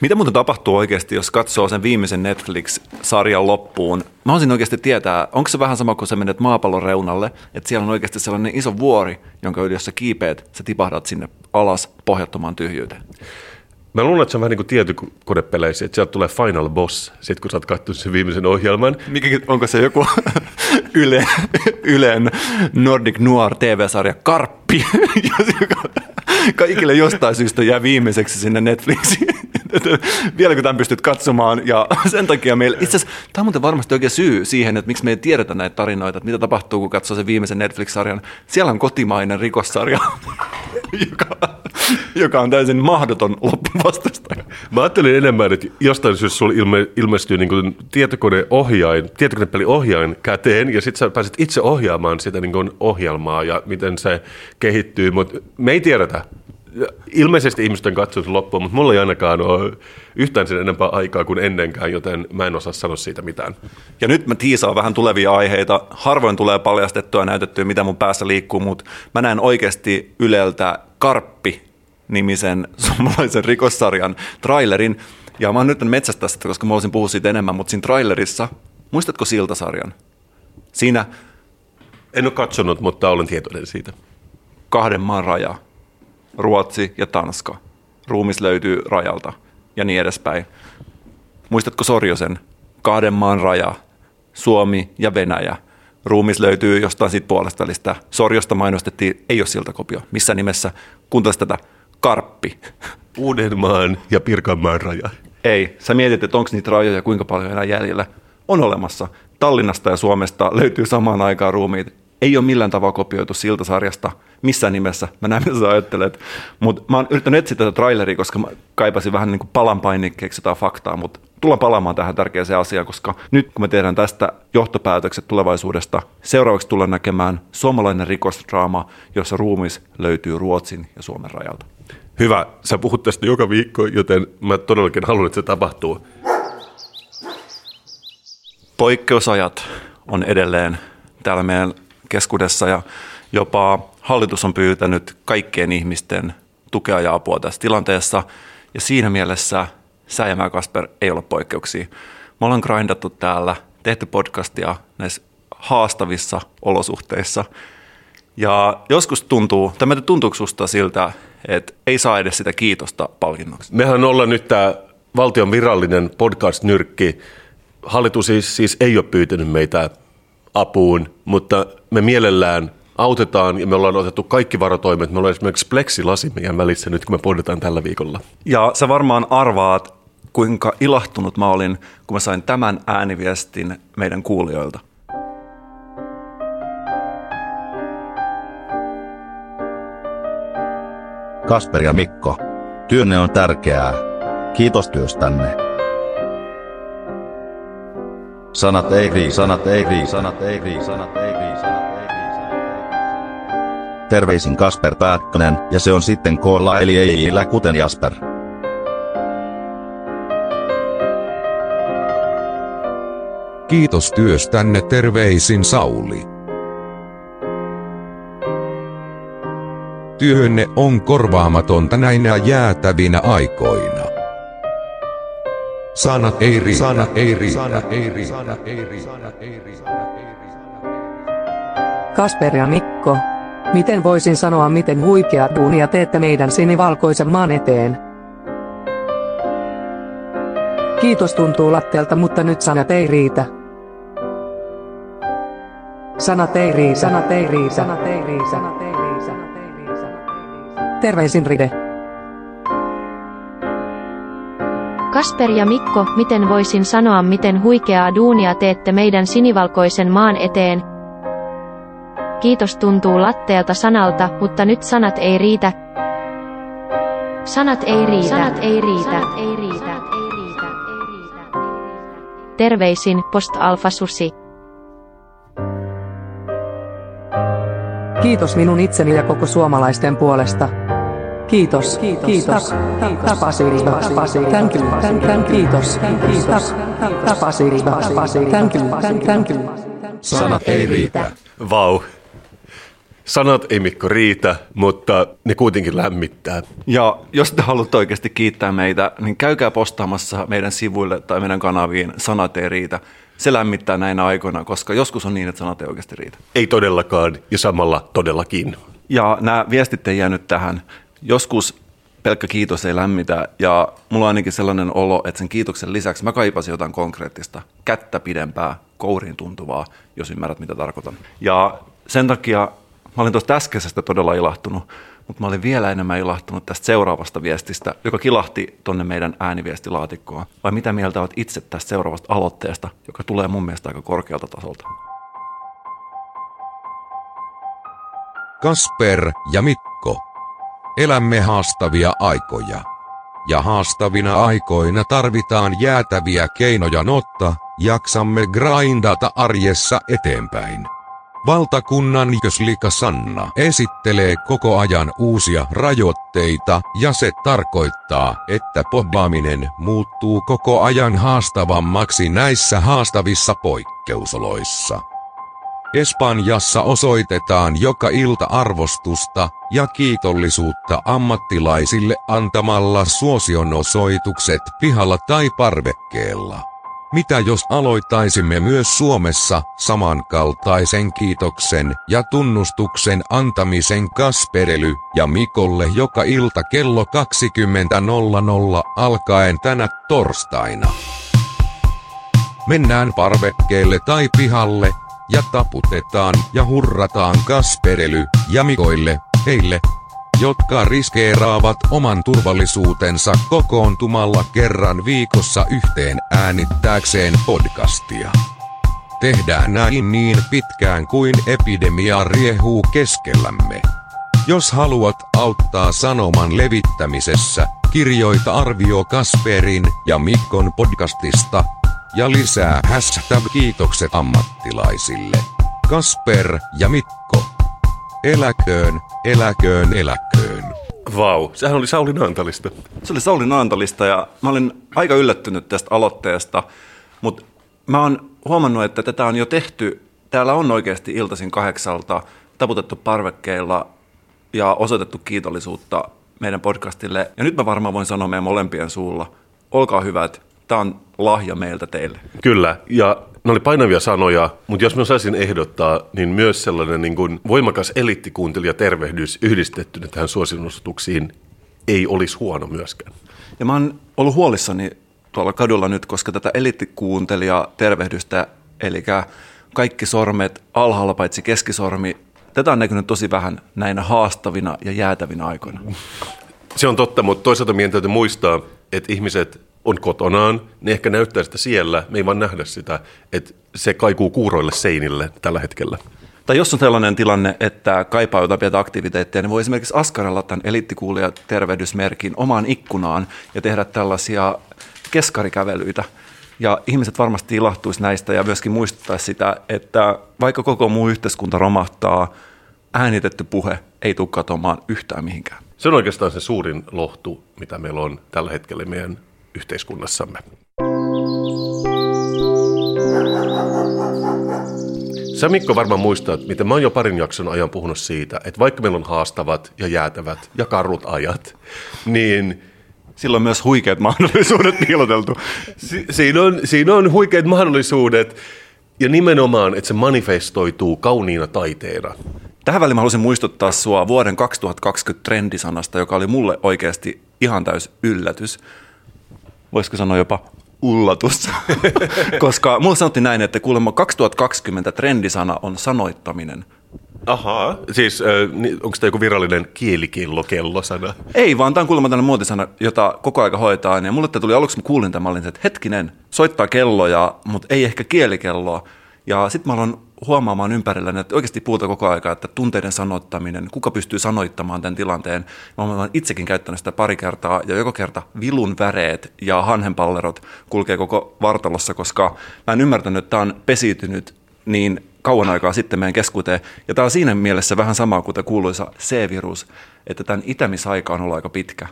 Mitä muuten tapahtuu oikeasti, jos katsoo sen viimeisen Netflix-sarjan loppuun? Mä haluaisin oikeasti tietää, onko se vähän sama kuin sä menet maapallon reunalle, että siellä on oikeasti sellainen iso vuori, jonka yli jos sä kiipeät, sä tipahdat sinne alas pohjattomaan tyhjyyteen. Mä luulen, että se on vähän niin kuin tietty konepeleissä, että sieltä tulee final boss, sitten kun sä oot katsonut sen viimeisen ohjelman. Onko se joku Ylen Nordic Noir TV-sarja Karppi, kaikille jostain syystä jää viimeiseksi sinne Netflixiin? Vieläkö tämän pystyt katsomaan, ja sen takia meillä itse asiassa, tämä on muuten varmasti oikea syy siihen, että miksi me ei tiedetä näitä tarinoita, että mitä tapahtuu, kun katsoo sen viimeisen Netflix-sarjan. Siellä on kotimainen rikossarja, joka on täysin mahdoton loppuvastaista. Mä ajattelin enemmän, että jostain syystä sulla ilmestyy niin kuin tietokonepeliohjain käteen, ja sitten sä pääset itse ohjaamaan sitä niin kuin ohjelmaa, ja miten se kehittyy, mutta me ei tiedetä. Ilmeisesti ihmisten katsoisi loppuun, mutta mulla ei ainakaan ole yhtään sen enempää aikaa kuin ennenkään, joten mä en osaa sanoa siitä mitään. Ja nyt mä tiisaan vähän tulevia aiheita. Harvoin tulee paljastettua ja näytettyä, mitä mun päässä liikkuu, mutta mä näen oikeasti Yleltä Karppi-nimisen suomalaisen rikossarjan trailerin. Ja mä oon nyt metsästä sitä, koska mä olisin puhua siitä enemmän, mutta siinä trailerissa, muistatko Siltasarjan? Siinä en ole katsonut, mutta olen tietoinen siitä. Kahden maan raja. Ruotsi ja Tanska. Ruumis löytyy rajalta ja niin edespäin. Muistatko Sorjosen? Kahden maan raja. Suomi ja Venäjä. Ruumis löytyy jostain siitä puolesta. Eli sitä Sorjosta mainostettiin, ei ole siltakopio. Missä nimessä? Kuuntelis tätä. Karppi. Uudenmaan ja Pirkanmaan raja. Ei. Sä mietit, että onko niitä rajoja kuinka paljon enää jäljellä. On olemassa. Tallinnasta ja Suomesta löytyy samaan aikaan ruumiit. Ei ole millään tavalla kopioitu Siltasarjasta missään nimessä. Mä näen, mitä sä ajattelet. Mutta mä oon yrittänyt etsiä tätä traileria, koska mä kaipasin vähän niin kuin palanpainikkeeksi jotain faktaa, mutta tullaan palaamaan tähän tärkeäseen asiaan, koska nyt kun me tehdään tästä johtopäätökset tulevaisuudesta, seuraavaksi tullaan näkemään suomalainen rikosdraama, jossa ruumis löytyy Ruotsin ja Suomen rajalta. Hyvä. Sä puhut tästä joka viikko, joten mä todellakin haluan, että se tapahtuu. Poikkeusajat on edelleen täällä meidän keskuudessa ja jopa hallitus on pyytänyt kaikkien ihmisten tukea ja apua tässä tilanteessa ja siinä mielessä sä ja mä, Kasper, ei ole poikkeuksia. Me ollaan grindattu täällä, tehty podcastia näissä haastavissa olosuhteissa ja joskus tuntuu, tai meitä tuntuuko susta siltä, että ei saa edes sitä kiitosta palkinnoksi? Mehän ollaan nyt tämä valtion virallinen podcast-nyrkki. Hallitus siis ei ole pyytänyt meitä apuun, mutta me mielellään autetaan ja me ollaan otettu kaikki varotoimet. Me ollaan esimerkiksi pleksilasi meidän välissä nyt, kun me pohditaan tällä viikolla. Ja sä varmaan arvaat, kuinka ilahtunut mä olin, kun mä sain tämän ääniviestin meidän kuulijoilta. Kasper ja Mikko, työnne on tärkeää. Kiitos työstänne. Sanat ei riitä, sanat ei riitä, sanat ei riitä, sanat ei riitä, sanat ei riitä. Terveisin Kasper Pääkkönen, ja se on sitten koolla eli ei ilä kuten Jasper. Kiitos työstänne, terveisin Sauli. Työhönne on korvaamatonta näinä jäätävinä aikoina. Sana ei riitä, sana ei riitä, sana ei riitä, sana ei riitä, sana ei riitä. Kasper ja Mikko, miten voisin sanoa, miten huikeaa duunia teette meidän sinivalkoisen maan eteen? Kiitos tuntuu latteelta, mutta nyt sanat ei riitä. Sanat ei riitä, sanat ei riitä, sanat ei riitä, sanat ei riitä, sanat ei riitä. Terveisin Ride. Kasper ja Mikko, miten voisin sanoa, miten huikeaa duunia teette meidän sinivalkoisen maan eteen? Kiitos tuntuu latteelta sanalta, mutta nyt sanat ei riitä. Sanat ei riitä. Sanat ei riitä. Terveisin Post-Alfa Susi. Kiitos minun itseni ja koko suomalaisten puolesta. Kiitos. Tapasin. Tän kiitos. Tapasin. Tän. Sanat ei riitä. Vau. Sanat ei, Mikko, riitä, mutta ne kuitenkin lämmittää. Ja jos te haluatte oikeasti kiittää meitä, niin käykää postaamassa meidän sivuille tai meidän kanaviin Sanat ei riitä. Se lämmittää näinä aikoina, koska joskus on niin, että sanat ei oikeasti riitä. Ei todellakaan, ja samalla todellakin. Ja nämä viestit ei jäänyt tähän. Joskus pelkkä kiitos ei lämmitä, ja mulla on ainakin sellainen olo, että sen kiitoksen lisäksi mä kaipasin jotain konkreettista, kättä pidempää, kouriin tuntuvaa, jos ymmärrät, mitä tarkoitan. Ja sen takia mä olin tuosta äskeisestä todella ilahtunut, mutta mä olin vielä enemmän ilahtunut tästä seuraavasta viestistä, joka kilahti tonne meidän ääniviestilaatikkoon. Vai mitä mieltä olet itse tästä seuraavasta aloitteesta, joka tulee mun mielestä aika korkealta tasolta? Kasper ja Mikko, elämme haastavia aikoja. Ja haastavina aikoina tarvitaan jäätäviä keinoja, jotta jaksamme grindata arjessa eteenpäin. Valtakunnan ykkösliiga Sanna esittelee koko ajan uusia rajoitteita, ja se tarkoittaa, että poddaaminen muuttuu koko ajan haastavammaksi näissä haastavissa poikkeusoloissa. Espanjassa osoitetaan joka ilta arvostusta ja kiitollisuutta ammattilaisille antamalla suosionosoitukset pihalla tai parvekkeella. Mitä jos aloittaisimme myös Suomessa samankaltaisen kiitoksen ja tunnustuksen antamisen Kasperely ja Mikolle joka ilta kello 20.00 alkaen tänä torstaina? Mennään parvekkeelle tai pihalle ja taputetaan ja hurrataan Kasperely ja Mikoille, heille, jotka riskeeraavat oman turvallisuutensa kokoontumalla kerran viikossa yhteen äänittääkseen podcastia. Tehdään näin niin pitkään kuin epidemia riehuu keskellämme. Jos haluat auttaa sanoman levittämisessä, kirjoita arvio Kasperin ja Mikkon podcastista ja lisää #kiitokset ammattilaisille. Kasper ja Mikko. Eläköön. Vau, sehän oli Sauli Naantalista. Se oli Sauli Naantalista, ja mä olin aika yllättynyt tästä aloitteesta, mutta mä oon huomannut, että tätä on jo tehty. Täällä on oikeasti iltaisin 8:00 taputettu parvekkeilla ja osoitettu kiitollisuutta meidän podcastille. Ja nyt mä varmaan voin sanoa meidän molempien suulla, olkaa hyvät. Tämä on lahja meiltä teille. Kyllä, ja ne oli painavia sanoja, mutta jos mä saisin ehdottaa, niin myös sellainen niin kuin voimakas eliittikuuntelijatervehdys yhdistettynä tähän suosionostuksiin ei olisi huono myöskään. Ja mä oon ollut huolissani tuolla kadulla nyt, koska tätä eliittikuuntelijatervehdystä, eli kaikki sormet alhaalla paitsi keskisormi, tätä on näkynyt tosi vähän näinä haastavina ja jäätävinä aikoina. Se on totta, mutta toisaalta meidän täytyy muistaa, että ihmiset on kotonaan, ne ehkä näyttää sitä siellä, me ei vaan nähdä sitä, että se kaikuu kuuroille seinille tällä hetkellä. Tai jos on sellainen tilanne, että kaipaa jotain pientä aktiviteettia, niin voi esimerkiksi askarella tämän eliittikuulijatervehdysmerkin omaan ikkunaan ja tehdä tällaisia keskarikävelyitä. Ja ihmiset varmasti ilahtuisi näistä ja myöskin muistuttaisi sitä, että vaikka koko muu yhteiskunta romahtaa, äänitetty puhe ei tule katomaan yhtään mihinkään. Se on oikeastaan se suurin lohtu, mitä meillä on tällä hetkellä meidän yhteiskunnassamme. Sä, Mikko, varmaan muistat, miten mä oon jo parin jakson ajan puhunut siitä, että vaikka meillä on haastavat ja jäätävät ja karut ajat, niin silloin on myös huikeat mahdollisuudet piiloteltu. Siinä on huikeat mahdollisuudet ja nimenomaan, että se manifestoituu kauniina taiteena. Tähän väliin mä haluaisin muistuttaa sua vuoden 2020 trendisanasta, joka oli mulle oikeasti ihan täys yllätys. Voisiko sanoa jopa ullatus, koska mulle sanottiin näin, että kuulemma 2020 trendisana on sanoittaminen. Ahaa, siis onko tämä joku virallinen kielikellosana? Ei, vaan tämä on kuulemma tämmöinen muotisana, jota koko aika hoitaa. Ja mulle tämä tuli aluksi, kun kuulin tämän, että hetkinen, soittaa kelloja, mutta ei ehkä kielikelloa. Ja sitten mä aloin huomaamaan ympärillä, että oikeasti puhutaan koko aikaa, että tunteiden sanoittaminen, kuka pystyy sanoittamaan tämän tilanteen. Mä olen itsekin käyttänyt sitä pari kertaa, ja joka kerta vilun väreet ja hanhenpallerot kulkee koko vartalossa, koska mä en ymmärtänyt, että tämä on pesiytynyt niin kauan aikaa sitten meidän keskuuteen. Ja tämä on siinä mielessä vähän sama kuin kuuluisa C-virus, että tämän itämisaika on ollut aika pitkä.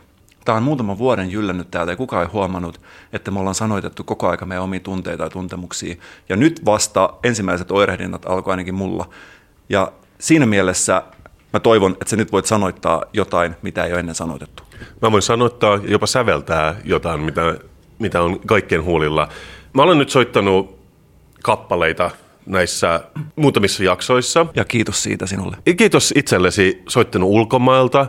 Tämä on muutaman vuoden jyllännyt täältä ja kukaan ei huomannut, että me ollaan sanoitettu koko aika meidän omia tunteita ja tuntemuksia. Ja nyt vasta ensimmäiset oirehdinnat alkoi ainakin mulla. Ja siinä mielessä mä toivon, että sä nyt voit sanoittaa jotain, mitä ei ole ennen sanoitettu. Mä voin sanoittaa, jopa säveltää jotain, mitä on kaikkien huulilla. Mä olen nyt soittanut kappaleita näissä muutamissa jaksoissa. Ja kiitos siitä sinulle. Kiitos itsellesi. Soittanut ulkomailta.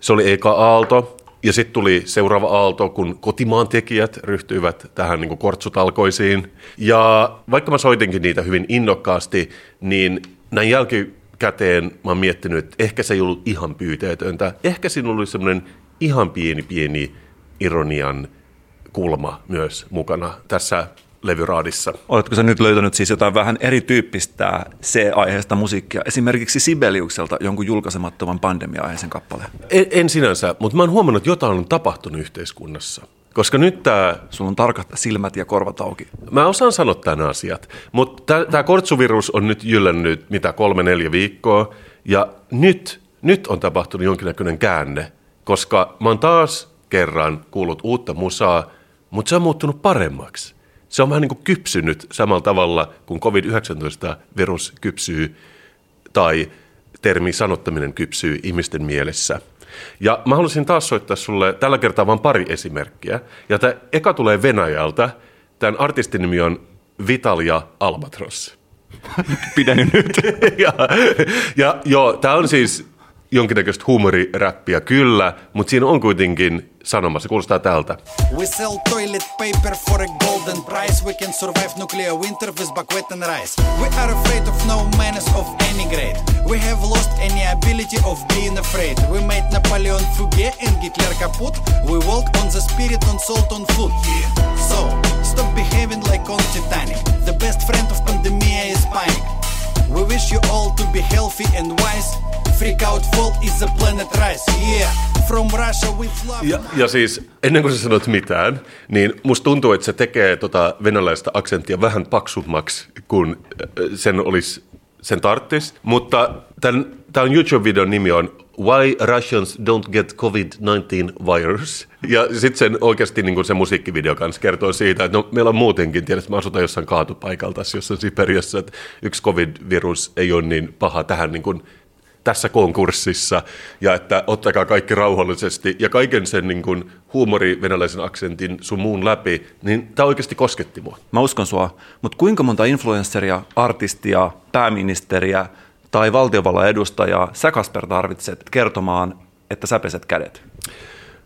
Se oli Eka Aalto. Ja sitten tuli seuraava aalto, kun kotimaan tekijät ryhtyivät tähän niin kuin kortsutalkoisiin. Ja vaikka mä soitinkin niitä hyvin innokkaasti, niin näin jälkikäteen mä oon miettinyt, että ehkä se ei ollut ihan pyyteetöntä. Ehkä siinä oli semmoinen ihan pieni ironian kulma myös mukana tässä levyraadissa. Oletko sä nyt löytänyt siis jotain vähän erityyppistä C-aiheesta musiikkia, esimerkiksi Sibeliukselta jonkun julkaisemattoman pandemia-aiheisen kappaleen? En sinänsä, mutta mä oon huomannut, että jotain on tapahtunut yhteiskunnassa. Koska nyt tämä... Sulla on tarkat silmät ja korvat auki. Mä osaan sanoa tämän asiat, mutta tämä kortsuvirus on nyt jyllännyt mitä 3-4 viikkoa, ja nyt on tapahtunut jonkinnäköinen käänne, koska mä oon taas kerran kuullut uutta musaa, mutta se on muuttunut paremmaksi. Se on vähän niin kuin kypsynyt samalla tavalla kuin COVID-19-virus kypsyy tai termi sanottaminen kypsyy ihmisten mielessä. Ja mä haluaisin taas soittaa sulle tällä kertaa vain pari esimerkkiä. Ja tämä eka tulee Venäjältä. Tämän artistin nimi on Vitalia Albatros. Pidänyt nyt. ja joo, tämä on siis jonkinnäköistä huumoriräppiä kyllä, mutta siinä on kuitenkin sanomassa. Kuulostaa tältä. We sell toilet paper for a golden price. We can survive nuclear winter with buckwheat and rice. We are afraid of no menace of any grade. We have lost any ability of being afraid. We made Napoleon Fugue and Hitler kaput. We walk on the spirit on salt on food. So, stop behaving like on Titanic. The best friend of pandemia is panic. We wish you all to be healthy and wise. Freak out, fault is the planet rise. Yeah, from Russia we love... Ja siis ennen kuin sä sanot mitään, niin musta tuntuu, että se tekee venäläistä aksenttia vähän paksummaksi kuin sen tarttis. Mutta tämän YouTube-videon nimi on Why Russians Don't Get COVID-19 Virus. Ja sitten sen oikeasti niin se musiikkivideo kanssa kertoo siitä, että no, meillä on muutenkin, tiedätkö, me asutaan jossain kaatupaikalta, jossain Siperiassa, että yksi COVID-virus ei ole niin paha tähän niin kuin tässä konkurssissa, ja että ottakaa kaikki rauhallisesti, ja kaiken sen niin kuin huumori, venäläisen aksentin sun muun läpi, niin tämä oikeasti kosketti mua. Mä uskon sua, mutta kuinka monta influensseria, artistia, pääministeriä tai valtiovallan edustajaa sä, Kasper, tarvitset kertomaan, että sä peset kädet?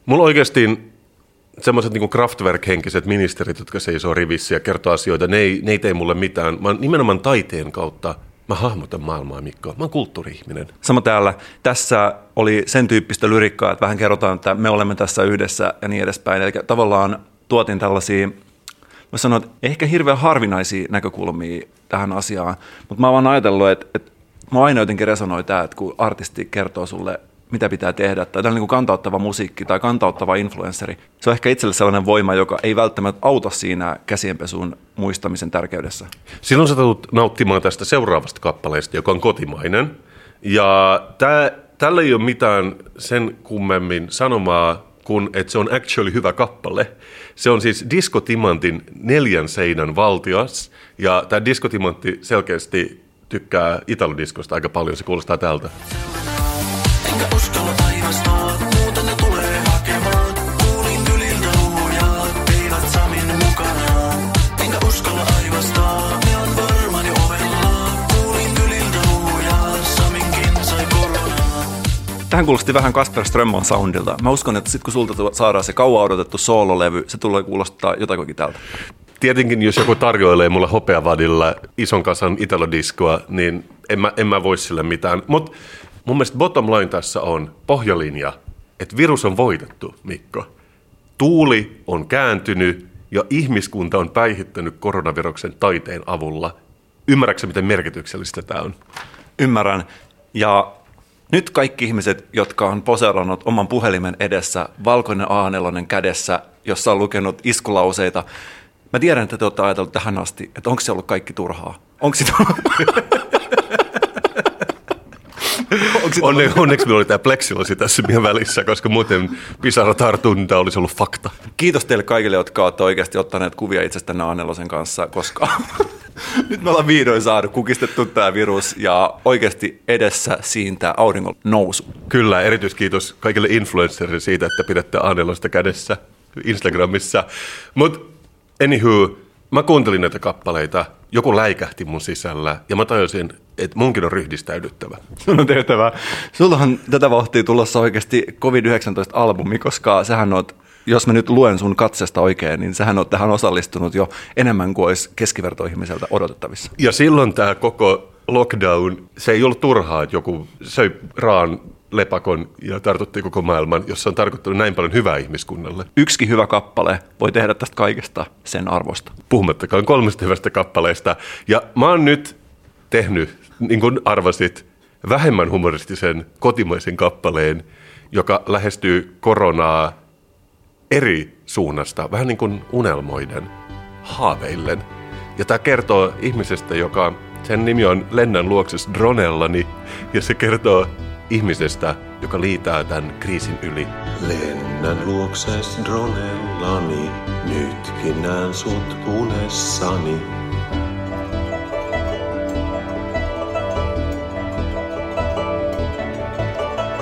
Mulla oikeasti sellaiset niin kuin Kraftwerk-henkiset ministerit, jotka seisoo rivissä ja kertoo asioita, ne ei tee mulle mitään. Mä nimenomaan taiteen kautta mä hahmotan maailmaa, Mikko. Mä oon kulttuuri-ihminen. Sama täällä. Tässä oli sen tyyppistä lyrikkaa, että vähän kerrotaan, että me olemme tässä yhdessä ja niin edespäin. Eli tavallaan tuotin tällaisia, mä sanon, että ehkä hirveän harvinaisia näkökulmia tähän asiaan. Mutta mä oon vaan ajatellut, että mä aina jotenkin resonoi tämä, että kun artisti kertoo sulle, mitä pitää tehdä, tai niin kuin kantauttava musiikki tai kantauttava influenssari, se on ehkä itselle sellainen voima, joka ei välttämättä auta siinä käsienpesun muistamisen tärkeydessä. Silloin sä tulet nauttimaan tästä seuraavasta kappaleesta, joka on kotimainen, ja tällä ei ole mitään sen kummemmin sanomaa, kun että se on actually hyvä kappale. Se on siis Disko Timantin Neljän seinän valtias, ja tämä Disko Timantti selkeästi tykkää italodiskosta aika paljon, se kuulostaa tältä. Tähän kuulosti vähän Kasper Strömman soundilta. Mä uskon, että sitten kun sulta saadaan se kauan odotettu soololevy, se tulee kuulostaa jotakin tältä. Tietenkin, jos joku tarjoilee mulle hopeavadilla ison kasan italodiskoa, niin en mä voi sille mitään. Mut mun mielestä bottom line tässä on pohjalinja, että virus on voitettu, Mikko. Tuuli on kääntynyt ja ihmiskunta on päihittänyt koronaviruksen taiteen avulla. Ymmärrätkö, miten merkityksellistä tämä on? Ymmärrän. Ja nyt kaikki ihmiset, jotka on poseerannut oman puhelimen edessä, valkoinen A4 kädessä, jossa on lukenut iskulauseita. Mä tiedän, että te olette ajatellut tähän asti, että onko se ollut kaikki turhaa? Onko se turhaa? Onneksi minulla oli tämä pleksilasi tässä minä välissä, koska muuten pisaratartunta olisi ollut fakta. Kiitos teille kaikille, jotka olette oikeasti ottaneet kuvia itsestänne A4:n kanssa, koska nyt me ollaan vihdoin saanut kukistettu tämä virus ja oikeasti edessä siintää auringon nousu. Kyllä, erityiskiitos kaikille influencerille siitä, että pidätte A4:sta kädessä Instagramissa. Mut anywho, mä kuuntelin näitä kappaleita, joku läikähti mun sisällä ja mä tajusin, että munkin on ryhdistäydyttävä. Sun on tehtävä. Sulla on tätä vauhtia tulossa oikeasti COVID-19-albumi, koska sähän oot, jos mä nyt luen sun katsesta oikein, niin sähän oot tähän osallistunut jo enemmän kuin olisi keskivertoihmiseltä odotettavissa. Ja silloin tämä koko lockdown, se ei ollut turhaa, että joku söi raan lepakon ja tartutti koko maailman, jossa on tarkoittanut näin paljon hyvää ihmiskunnalle. Yksikin hyvä kappale voi tehdä tästä kaikesta sen arvosta. Puhumattakaan 3 hyvästä kappaleesta. Ja mä oon nyt tehnyt, niin kuin arvasit, vähemmän humoristisen kotimaisen kappaleen, joka lähestyy koronaa eri suunnasta, vähän niin kuin unelmoiden, haaveillen. Ja tämä kertoo ihmisestä, joka, sen nimi on Lennän luokses dronellani, ja se kertoo ihmisestä, joka liitää tämän kriisin yli. Lennän luokses dronellani, nytkin näen sut unessani.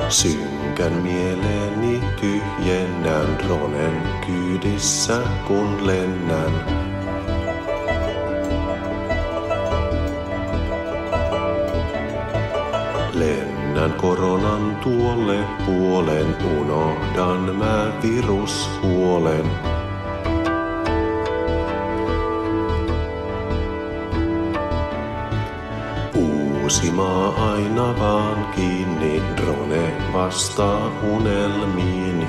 Synkän mieleeni tyhjennän dronen kyydissä, kun lennän. Lennän koronan tuolle puolen, unohdan mä virushuolen. Uusimaa aina vaan kiinni, drone vastaa unelmiini.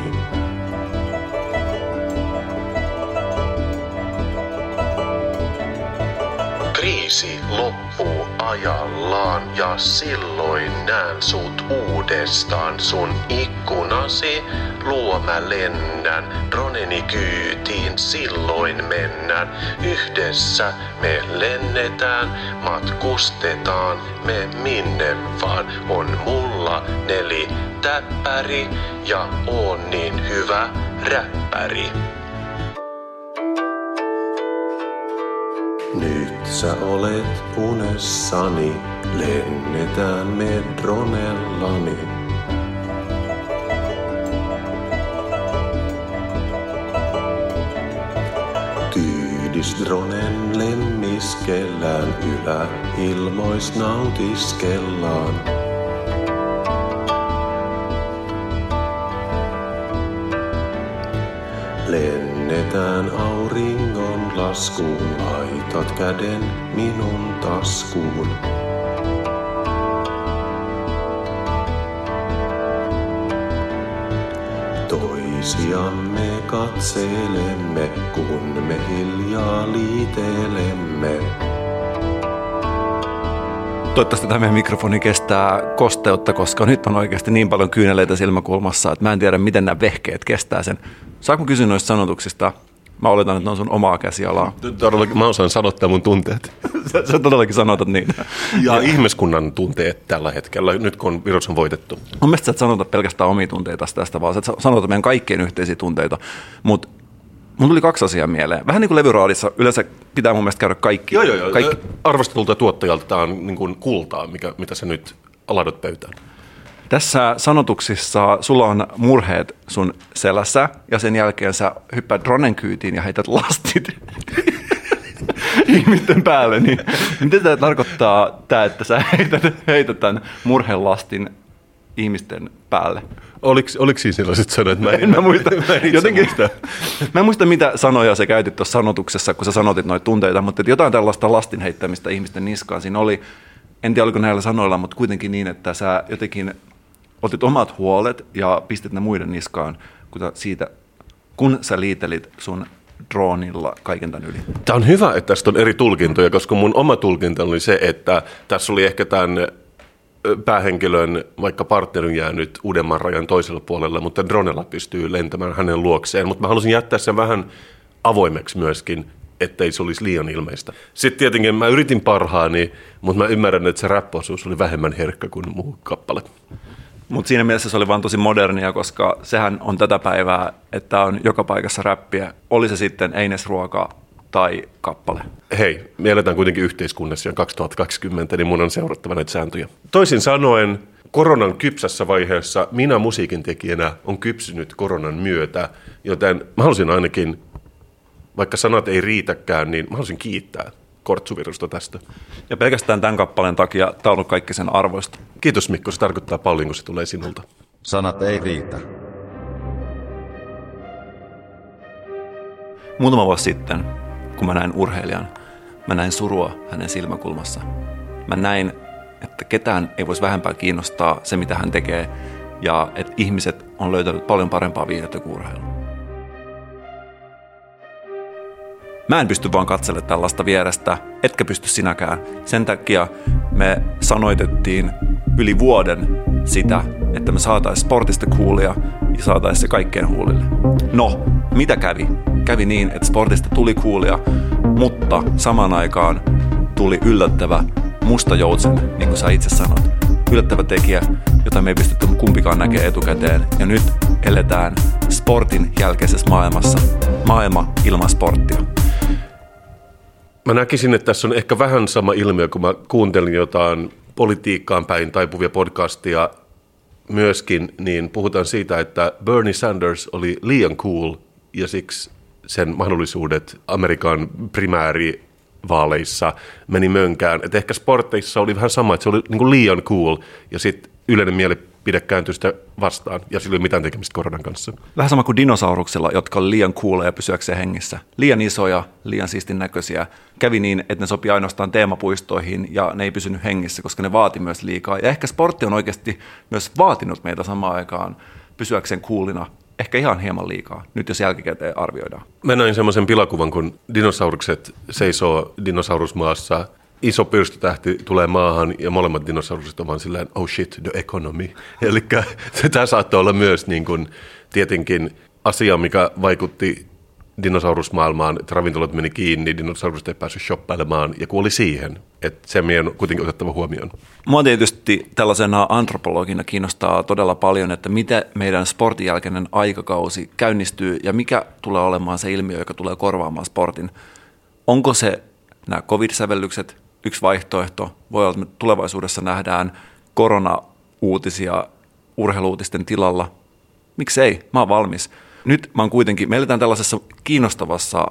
Kriisi loppuu ajallaan ja silloin näen sut uudestaan sun ikkunasi. Luo mä lennän, droneni kyytiin silloin mennään. Yhdessä me lennetään, matkustetaan me minne vaan. On mulla 4 täppäri ja on niin hyvä räppäri. Nyt sä olet unessani, lennetään me dronellani. Kyydis dronen lenniskellään, yläilmois nautiskellaan. Lennetään auringon laskuun, laitat käden minun taskuun. Toisiamme katselemme, kun me hiljaa liitelemme. Toivottavasti tämä meidän mikrofoni kestää kosteutta, koska nyt on oikeasti niin paljon kyyneleitä silmäkulmassa, että mä en tiedä, miten nämä vehkeet kestää sen. Saanko kysyä noista sanotuksista? Mä oletan, että ne on sun omaa käsialaa. Todellakin mä osaan sanottaa mun tunteet. Sä todellakin sanotat niitä. Ja ihmiskunnan tunteet tällä hetkellä, nyt kun virus on voitettu. Mun mielestä sä et sanota pelkästään omia tunteita tästä, vaan sä et sanota meidän kaikkien yhteisiä tunteita. Mutta mun tuli 2 asiaa mieleen. Vähän niin kuin levyraadissa yleensä pitää mun mielestä käydä kaikki. Joo. Kaikki. Arvostetulta tuottajalta tämä on niin kuin kultaa, mitä sä nyt aladot pöytään. Tässä sanotuksissa sulla on murheet sun selässä ja sen jälkeen sä hyppäät dronen kyytiin ja heität lastit ihmisten päälle. Niin. Mitä tämä tarkoittaa, että sä heität tämän murhelastin ihmisten päälle? Oliko siinä sellaiset sanat? Mä en muista. Mä en muista, mitä sanoja sä käytit tuossa sanotuksessa, kun sä sanotit noita tunteita, mutta jotain tällaista lastin heittämistä ihmisten niskaan siinä oli. En tiedä, oliko näillä sanoilla, mutta kuitenkin niin, että sä jotenkin otit omat huolet ja pistit ne muiden niskaan, kun sä liitelit sun droonilla kaiken tämän yli. Tämä on hyvä, että tästä on eri tulkintoja, koska mun oma tulkinta oli se, että tässä oli ehkä tämän päähenkilön, vaikka partnerin jäänyt uudemman rajan toisella puolella, mutta dronella pystyy lentämään hänen luokseen. Mutta mä halusin jättää sen vähän avoimeksi myöskin, ettei se olisi liian ilmeistä. Sitten tietenkin mä yritin parhaani, mutta mä ymmärrän, että se rap-osuus oli vähemmän herkkä kuin muu kappale. Mutta siinä mielessä se oli vaan tosi modernia, koska sehän on tätä päivää, että on joka paikassa räppiä, oli se sitten einesruoka tai kappale. Hei, me eletään kuitenkin yhteiskunnassa ja 2020, niin mun on seurattava näitä sääntöjä. Toisin sanoen, koronan kypsässä vaiheessa minä musiikintekijänä on kypsynyt koronan myötä, joten mä halusin ainakin, vaikka sanat ei riitäkään, niin mä halusin kiittää Kortsuvirusta tästä. Ja pelkästään tämän kappaleen takia tämä on ollut kaikki sen arvoista. Kiitos Mikko, se tarkoittaa paljon, kun se tulee sinulta. Sanat ei riitä. Muutama vuosi sitten, kun mä näin urheilijan, mä näin surua hänen silmäkulmassa. Mä näin, että ketään ei voisi vähempää kiinnostaa se, mitä hän tekee, ja että ihmiset on löytänyt paljon parempaa viihdettä kuin urheilua. Mä en pysty vaan katselemaan tällaista vierestä, etkä pysty sinäkään. Sen takia me sanoitettiin yli vuoden sitä, että me saataisiin sportista coolia ja saataisiin se kaikkeen huulille. No, mitä kävi? Kävi niin, että sportista tuli coolia, mutta samaan aikaan tuli yllättävä musta joutsen, niin kuin sä itse sanot. Yllättävä tekijä, jota me ei pystytty kumpikaan näkemään etukäteen. Ja nyt eletään sportin jälkeisessä maailmassa. Maailma ilman sporttia. Mä näkisin, että tässä on ehkä vähän sama ilmiö, kun mä kuuntelin jotain politiikkaan päin taipuvia podcastia myöskin, niin puhutaan siitä, että Bernie Sanders oli liian cool ja siksi sen mahdollisuudet Amerikan primäärivaaleissa meni mönkään. Et ehkä sporteissa oli vähän sama, että se oli niinku liian cool ja sitten yleinen mielipide kääntyi sitä vastaan ja sillä ei ole mitään tekemistä koronan kanssa. Vähän sama kuin dinosauruksilla, jotka oli liian cooleja pysyäkseen hengissä. Liian isoja, liian siistin näköisiä. Kävi niin, että ne sopi ainoastaan teemapuistoihin ja ne ei pysynyt hengissä, koska ne vaati myös liikaa. Ja ehkä sportti on oikeasti myös vaatinut meitä samaan aikaan pysyäkseen coolina. Ehkä ihan hieman liikaa, nyt jos jälkikäteen arvioidaan. Mä näin semmoisen pilakuvan, kun dinosaurukset seisoo dinosaurusmaassa. Iso pyrstötähti tulee maahan ja molemmat dinosaurukset ovat silleen, oh shit, the economy. Eli tämä saattaa olla myös niin kuin, tietenkin asia, mikä vaikutti dinosaurusmaailmaan, että ravintolat meni kiinni, dinosaurukset ei päässyt shoppailemaan ja kuoli siihen. Että se meidän on kuitenkin otettava huomioon. Mua tietysti tällaisena antropologina kiinnostaa todella paljon, että mitä meidän sportin jälkeinen aikakausi käynnistyy ja mikä tulee olemaan se ilmiö, joka tulee korvaamaan sportin. Onko se nämä covid-sävellykset yksi vaihtoehto? Voi olla, että me tulevaisuudessa nähdään korona-uutisia urheiluutisten tilalla. Miksi ei? Mä oon valmis. Nyt mä oon kuitenkin, me eletään tällaisessa kiinnostavassa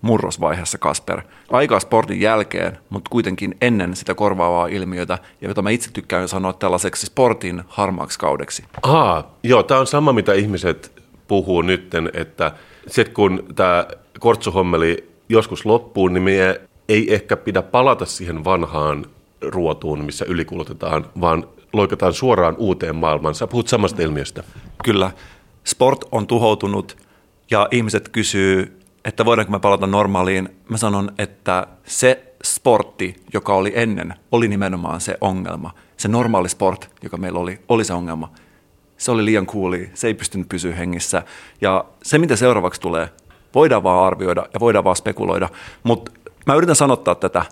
murrosvaiheessa, Kasper. Aikaa sportin jälkeen, mutta kuitenkin ennen sitä korvaavaa ilmiötä, ja jota mä itse tykkään sanoa tällaiseksi sportin harmaaksi kaudeksi. Joo, tää on sama, mitä ihmiset puhuu nytten, että sitten kun tää kortsuhommeli joskus loppuu, niin me ei ehkä pidä palata siihen vanhaan ruotuun, missä ylikulutetaan, vaan loikataan suoraan uuteen maailmaan. Sä puhut samasta ilmiöstä. Kyllä. Sport on tuhoutunut ja ihmiset kysyy, että voidaanko me palata normaaliin. Mä sanon, että se sportti, joka oli ennen, oli nimenomaan se ongelma. Se normaali sport, joka meillä oli se ongelma. Se oli liian coolia, se ei pystynyt pysyä hengissä. Ja se, mitä seuraavaksi tulee, voidaan vaan arvioida ja voidaan vaan spekuloida. Mutta mä yritän sanottaa tätä.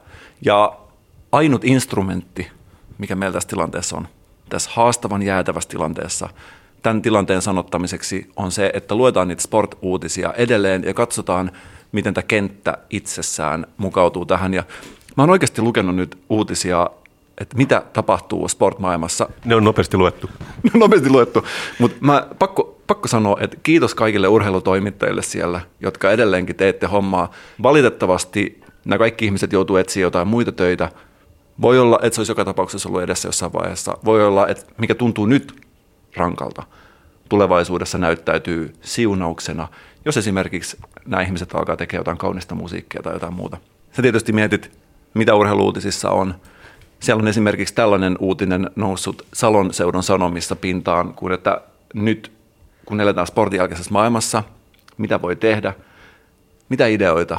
Ja ainut instrumentti, mikä meillä tässä tilanteessa on, tässä haastavan jäätävässä tilanteessa, tämän tilanteen sanottamiseksi on se, että luetaan niitä sport-uutisia edelleen ja katsotaan, miten tämä kenttä itsessään mukautuu tähän. Ja mä oon oikeasti lukenut nyt uutisia, että mitä tapahtuu sportmaailmassa. Ne on nopeasti luettu. Mutta mä pakko sanoa, että kiitos kaikille urheilutoimittajille siellä, jotka edelleenkin teette hommaa. Valitettavasti nämä kaikki ihmiset joutuu etsimään jotain muita töitä. Voi olla, että se olisi joka tapauksessa ollut edessä jossain vaiheessa. Voi olla, että mikä tuntuu nyt rankalta, tulevaisuudessa näyttäytyy siunauksena, jos esimerkiksi nämä ihmiset alkaa tekemään jotain kaunista musiikkia tai jotain muuta. Sä tietysti mietit, mitä urheiluutisissa on. Siellä on esimerkiksi tällainen uutinen noussut Salon seudun Sanomissa pintaan, kun että nyt kun eletään sportin jälkeisessä maailmassa, mitä voi tehdä, mitä ideoita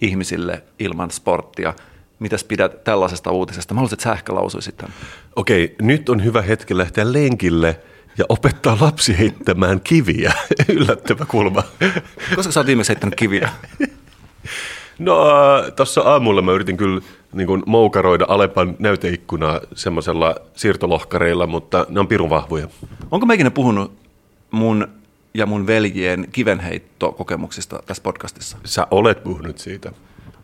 ihmisille ilman sporttia. Mitäs pidät tällaisesta uutisesta? Mä haluaisin, että sä ehkä lausuisit tämän. Okei, nyt on hyvä hetki lähteä lenkille ja opettaa lapsi heittämään kiviä. Yllättävä kulma. Koska sä oot viimeksi heittänyt kiviä? No, tuossa aamulla mä yritin kyllä niin kuin moukaroida Alepan näyteikkunaa semmoisella siirtolohkareilla, mutta ne on pirun vahvoja. Onko mä ikinä puhunut mun ja mun veljien kivenheittokokemuksista tässä podcastissa? Sä olet puhunut siitä.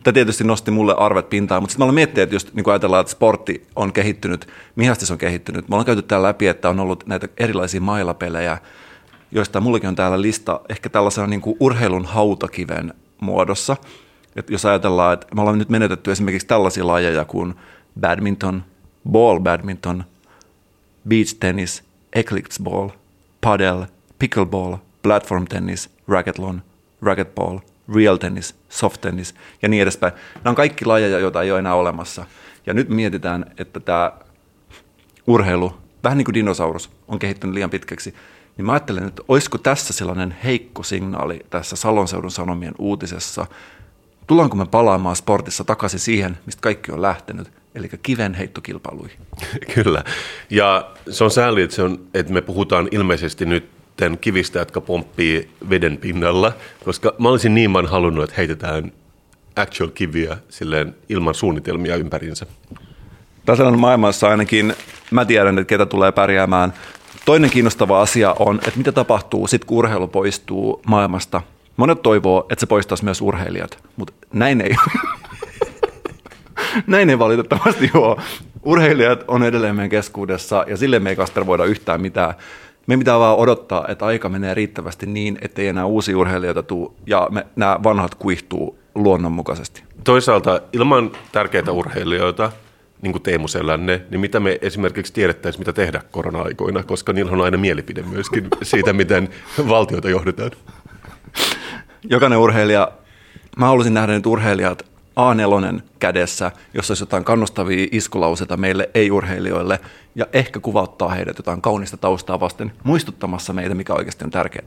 Tämä tietysti nosti mulle arvet pintaan, mutta sitten mä olen miettinyt, että just niin kuin ajatellaan, että sportti on kehittynyt, mihastis on kehittynyt. Me ollaan käyty täällä läpi, että on ollut näitä erilaisia mailapelejä, joista mullakin on täällä lista ehkä tällaisena niin kuin urheilun hautakiven muodossa. Et jos ajatellaan, että me ollaan nyt menetetty esimerkiksi tällaisia lajeja kuin badminton, ball badminton, beach tennis, eclipse ball, paddle, pickleball, platform tennis, racketlon, racquetball, real tennis, soft tennis ja niin edespäin. Nämä on kaikki lajeja, joita ei ole enää olemassa. Ja nyt mietitään, että tämä urheilu, vähän niin kuin dinosaurus, on kehittynyt liian pitkäksi. Niin mä ajattelen, että olisiko tässä sellainen heikko signaali tässä Salonseudun Sanomien uutisessa. Tullaanko me palaamaan sportissa takaisin siihen, mistä kaikki on lähtenyt, eli kivenheittokilpailuihin? Kyllä. Ja se on sääli, että me puhutaan ilmeisesti nyt tämän kivistä, jotka pomppii veden pinnalla, koska mä olisin niin vaan halunnut, että heitetään actual kiviä silleen ilman suunnitelmia ympäriinsä. Tässä on maailmassa ainakin, mä tiedän, että ketä tulee pärjäämään. Toinen kiinnostava asia on, että mitä tapahtuu sitten, kun urheilu poistuu maailmasta. Monet toivoo, että se poistaisi myös urheilijat, mutta näin ei näin ei valitettavasti ole. Urheilijat on edelleen meidän keskuudessa ja sille me ei kastelvoida yhtään mitään. Me pitää vaan odottaa, että aika menee riittävästi niin, ettei enää uusia urheilijoita tule ja nämä vanhat kuihtuu luonnonmukaisesti. Toisaalta ilman tärkeitä urheilijoita, niin kuin Teemu Selänne, niin mitä me esimerkiksi tiedettäisiin, mitä tehdä korona-aikoina, koska niillä on aina mielipide myöskin siitä, miten valtioita johdetaan. Jokainen urheilija, mä haluaisin nähdä nyt urheilijat A4 kädessä, jossa olisi jotain kannustavia iskulauseita meille ei-urheilijoille ja ehkä kuvauttaa heidät jotain kaunista taustaa vasten muistuttamassa meitä, mikä oikeasti on tärkeää.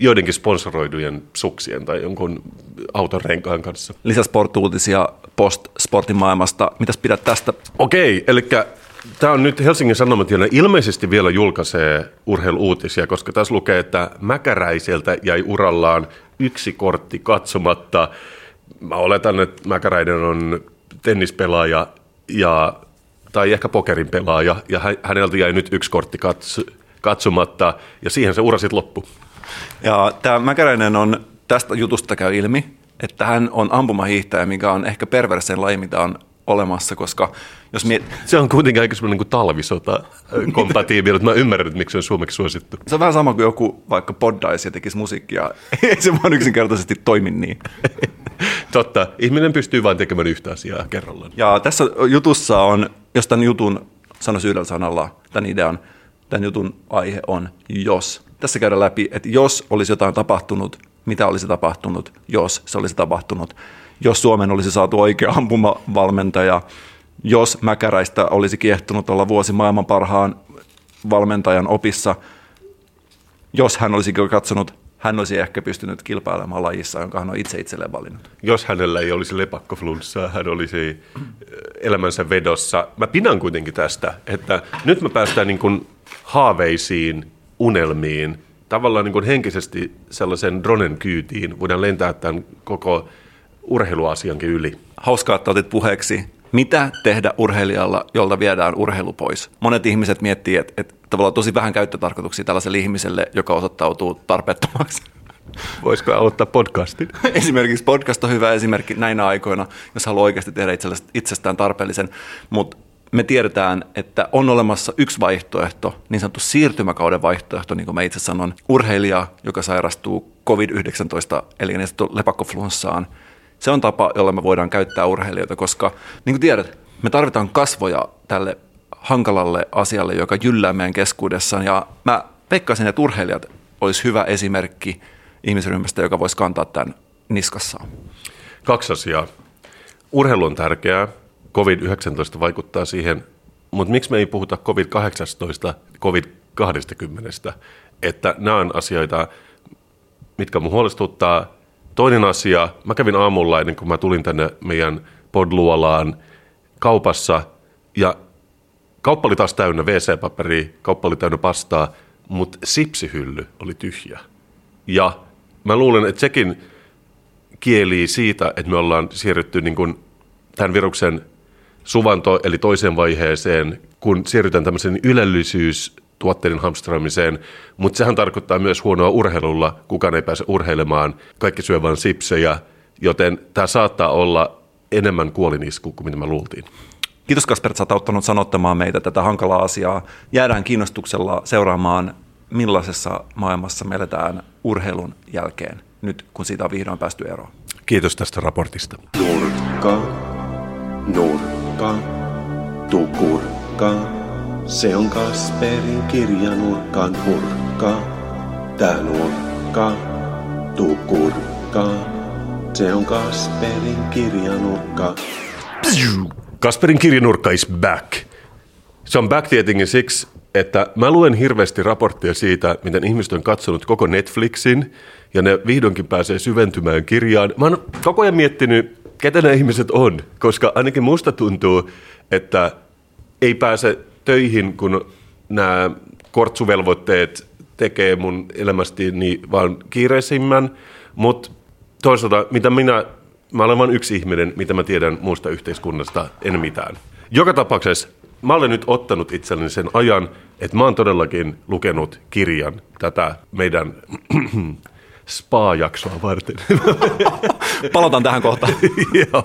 Joidenkin sponsoroidujen suksien tai jonkun auton renkaan kanssa. Lisäsporttuutisia post-sportin maailmasta. Mitäs pidät tästä? Okei, eli tämä on nyt Helsingin Sanomat, jolla ilmeisesti vielä julkaisee urheiluuutisia, koska tässä lukee, että Mäkäräiseltä jäi urallaan 1 kortti katsomatta. Mä oletan, että Mäkäräinen on tennispelaaja tai ehkä pokerin pelaaja, ja häneltä jäi nyt 1 kortti katsomatta, ja siihen se ura sitten loppui. Ja tämä Mäkäräinen on, tästä jutusta käy ilmi, että hän on ampumahiihtäjä, mikä on ehkä perversen laji, mitä on olemassa, koska jos se on kuitenkin aika semmoinen niin talvisota-kompatiivi, että mä ymmärrän, että miksi se on suomeksi suosittu. Se on vähän sama kuin joku vaikka poddaisi ja tekisi musiikkia. Ei se vaan yksinkertaisesti toimi niin. Totta. Ihminen pystyy vain tekemään yhtä asiaa kerrallaan. Ja tässä jutussa on, jos tämän jutun sanoisi yhdellä sanalla, tämän jutun aihe on jos. Tässä käydään läpi, että jos olisi jotain tapahtunut, mitä olisi tapahtunut, jos se olisi tapahtunut. Jos Suomen olisi saatu oikea ampumavalmentaja, jos Mäkäräistä olisi kiehtunut olla vuosi maailman parhaan valmentajan opissa, jos hän olisi katsonut, hän olisi ehkä pystynyt kilpailemaan lajissa, jonka hän on itse itselleen valinnut. Jos hänellä ei olisi lepakkoflunssaa, hän olisi elämänsä vedossa. Mä pidän kuitenkin tästä, että nyt me päästään niin kuin haaveisiin, unelmiin, tavallaan niin kuin henkisesti sellaisen dronen kyytiin, voidaan lentää tämän koko urheiluasiankin yli. Hauskaa, että otit puheeksi. Mitä tehdä urheilijalla, jolta viedään urheilu pois? Monet ihmiset miettii, että tavallaan tosi vähän käyttötarkoituksia tällaiselle ihmiselle, joka osoittautuu tarpeettomaksi. Voisiko aloittaa podcastin? Esimerkiksi podcast on hyvä esimerkki näinä aikoina, jos haluaa oikeasti tehdä itsestään tarpeellisen. Mutta me tiedetään, että on olemassa yksi vaihtoehto, niin sanottu siirtymäkauden vaihtoehto, niin kuin mä itse sanon, urheilija, joka sairastuu COVID-19, eli niin sanottu lepakkoflunssaan. Se on tapa, jolla me voidaan käyttää urheilijoita, koska niin kuin tiedät, me tarvitaan kasvoja tälle hankalalle asialle, joka jyllää meidän keskuudessaan. Ja mä veikkaisin, että urheilijat olisi hyvä esimerkki ihmisryhmästä, joka voisi kantaa tämän niskassaan. 2 asiaa. Urheilu on tärkeää, COVID-19 vaikuttaa siihen, mutta miksi me ei puhuta COVID-18, COVID-20, että nämä on asioita, mitkä mun huolestuttaa. Toinen asia, mä kävin aamulla ennen kuin mä tulin tänne meidän podluolaan kaupassa ja kauppa oli taas täynnä wc-paperia, kauppa oli täynnä pastaa, mutta sipsihylly oli tyhjä. Ja mä luulen, että sekin kielii siitä, että me ollaan siirrytty niin kuin tämän viruksen suvanto eli toiseen vaiheeseen, kun siirrytään tämmöiseen ylellisyystuotteiden hamstraamiseen, mutta sehän tarkoittaa myös huonoa urheilulla, kukaan ei pääse urheilemaan, kaikki syö vain sipsejä, joten tämä saattaa olla enemmän kuolinisku kuin mitä me luultiin. Kiitos Kasper, että sä oot auttanut sanottamaan meitä tätä hankalaa asiaa. Jäädään kiinnostuksella seuraamaan, millaisessa maailmassa me eletään urheilun jälkeen, nyt kun siitä on vihdoin päästy eroon. Kiitos tästä raportista. Nurkka, tukurkka, se on Kasperin kirjanurkan hurkka. Tää nurkka, tukurkka, se on Kasperin kirjanurkka. Kasperin kirjanurkka is back. Se on back tietenkin siksi, että mä luen hirveästi raporttia siitä, miten ihmiset on katsonut koko Netflixin ja ne vihdoinkin pääsee syventymään kirjaan. Mä oon koko ajan miettinyt, ketä nämä ihmiset on, koska ainakin musta tuntuu, että ei pääse töihin, kun nämä kortsuvelvoitteet tekee mun elämästäni vaan kiireisimmän, mutta toisaalta, mitä mä olen vain yksi ihminen, mitä mä tiedän muusta yhteiskunnasta, en mitään. Joka tapauksessa mä olen nyt ottanut itselleni sen ajan, että mä oon todellakin lukenut kirjan tätä meidän spa-jaksoa varten. Palataan tähän kohtaan. Joo.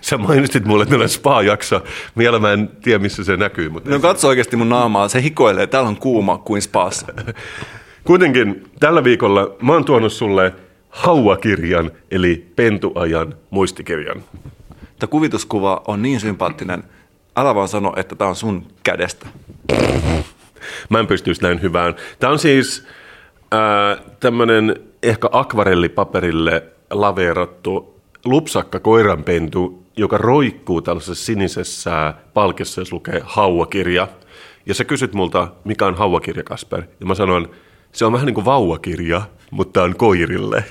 Sä mainitsit mulle, että meillä on spa-jakso. Vielä mä en tiedä, missä se näkyy. Mutta no katso oikeasti mun naamaa. Se hikoilee. Täällä on kuuma kuin spaassa. Kuitenkin tällä viikolla mä oon tuonut sulle haua-kirjan, eli pentuajan muistikirjan. Tämä kuvituskuva on niin sympaattinen. Älä vaan sano, että tämä on sun kädestä. Mä en pystyisi näin hyvään. Tämä on siis tämmöinen ehkä akvarellipaperille laveerattu lupsakka koiranpentu, joka roikkuu tällaisessa sinisessä palkissa, jos lukee hauakirja. Ja sä kysyt multa, mikä on hauakirja, Kasper? Ja mä sanon, se on vähän niin kuin vauvakirja, mutta on koirille.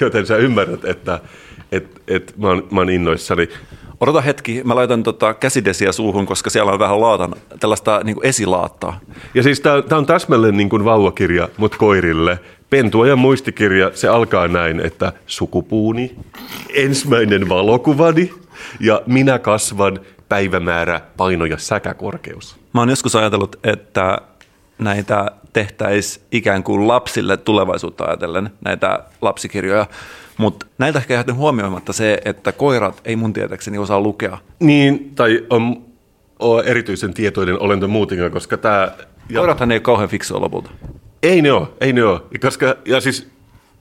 Joten sä ymmärrät, että mä oon innoissani. Odota hetki, mä laitan käsidesiä suuhun, koska siellä on vähän tällaista niin kuin esilaattaa. Ja siis tää on täsmälleen niin kuin vauvakirja, mutta koirille. Pentuajan muistikirja, se alkaa näin, että sukupuuni, ensimmäinen valokuvani ja minä kasvan, päivämäärä, paino ja säkäkorkeus. Mä oon joskus ajatellut, että näitä tehtäisiin ikään kuin lapsille tulevaisuutta ajatellen, näitä lapsikirjoja. Mutta näiltä ehkä jähden huomioimatta se, että koirat ei mun tietääkseni osaa lukea. Niin, tai on erityisen tietoinen olento muutenkaan, koska tämä... Koirathan ei ole kauhean fiksua lopulta. Ei ne ole. Koska, ja siis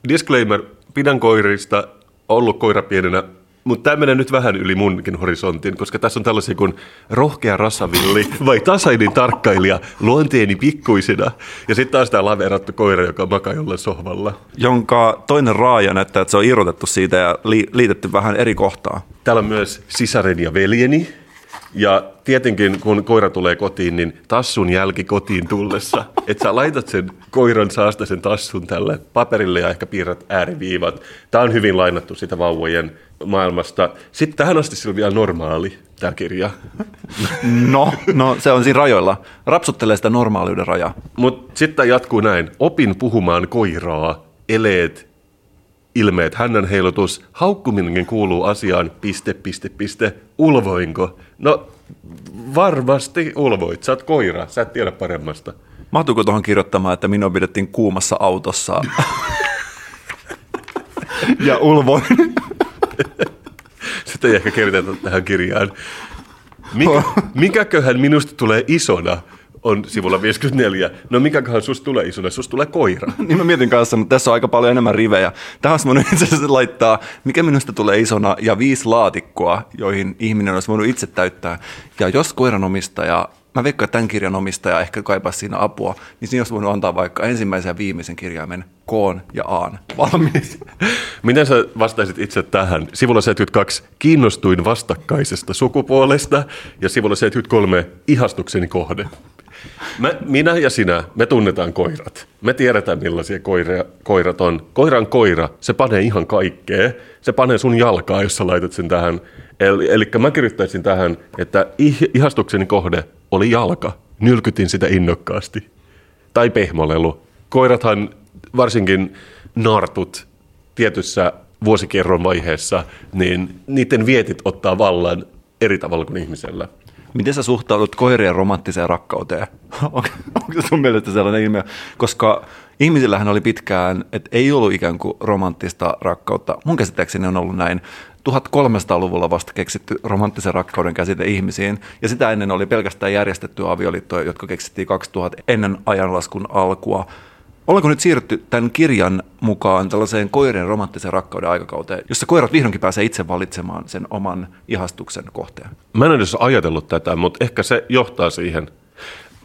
disclaimer, pidän koirista, ollut koira pienenä, mutta tämä menee nyt vähän yli munkin horisontin, koska tässä on tällaisia kuin rohkea rassavilli vai tasainen tarkkailija luonteeni pikkuisina. Ja sitten taas tämä laveerattu koira, joka makaa jollain sohvalla. Jonka toinen raaja näyttää, että se on irrotettu siitä ja liitetty vähän eri kohtaan. Täällä on myös sisareni ja veljeni. Ja tietenkin, kun koira tulee kotiin, niin tassun jälki kotiin tullessa. Että sä laitat sen koiran saastaisen tassun tälle paperille ja ehkä piirrät ääriviivat. Tämä on hyvin lainattu sitä vauvojen maailmasta. Sitten tähän asti se on vielä normaali, tämä kirja. No, se on siinä rajoilla. Rapsuttelee sitä normaaliuden rajaa. Mutta sitten jatkuu näin. Opin puhumaan koiraa, eleet, ilmeet, hännän heilutus, haukkuminenkin kuuluu asiaan, ... Ulvoinko? No varmasti ulvoit, sä oot koira, sä et tiedä paremmasta. Mahtuuko tuohon kirjoittamaan, että minua pidettiin kuumassa autossa ja ulvoin? Sitä ei ehkä kertata tähän kirjaan. Mikäköhän minusta tulee isona? On sivulla 54. No mikäköhän susta tulee isona? Susta tulee koira. Niin mä mietin kanssa, mutta tässä on aika paljon enemmän rivejä. Tähän olisi voinut itse asiassa laittaa, mikä minusta tulee isona ja 5 laatikkoa, joihin ihminen olisi voinut itse täyttää. Ja jos koiranomistaja, mä veikkaan tämän kirjan omistaja ehkä kaipaa siinä apua, niin siinä olisi voinut antaa vaikka ensimmäisen ja viimeisen kirjaimen K:n ja A:n valmiin. Miten sä vastaisit itse tähän? Sivulla 72, kiinnostuin vastakkaisesta sukupuolesta ja sivulla 73, ihastukseni kohde. Minä ja sinä, me tunnetaan koirat. Me tiedetään, millaisia koirat on. Koiran koira, se panee ihan kaikkea. Se panee sun jalkaa, jos sä laitat sen tähän. Eli mä kirjoittaisin tähän, että ihastukseni kohde oli jalka. Nylkytin sitä innokkaasti. Tai pehmolelu. Koirathan, varsinkin nartut, tietyssä vuosikerron vaiheessa, niin niiden vietit ottaa vallan eri tavalla kuin ihmisellä. Miten sä suhtaudut koirien romanttiseen rakkauteen? Onko sun mielestä sellainen ilmiö? Koska ihmisillähän oli pitkään, että ei ollut ikään kuin romanttista rakkautta. Mun käsittääkseni on ollut näin. 1300-luvulla vasta keksitty romanttisen rakkauden käsite ihmisiin, ja sitä ennen oli pelkästään järjestetty avioliittoja, jotka keksittiin 2000 ennen ajanlaskun alkua. Ollaanko nyt siirrytty tämän kirjan mukaan tällaiseen koirien romanttisen rakkauden aikakauteen, jossa koirat vihdoinkin pääsee itse valitsemaan sen oman ihastuksen kohteen? Mä en edes ajatellut tätä, mutta ehkä se johtaa siihen.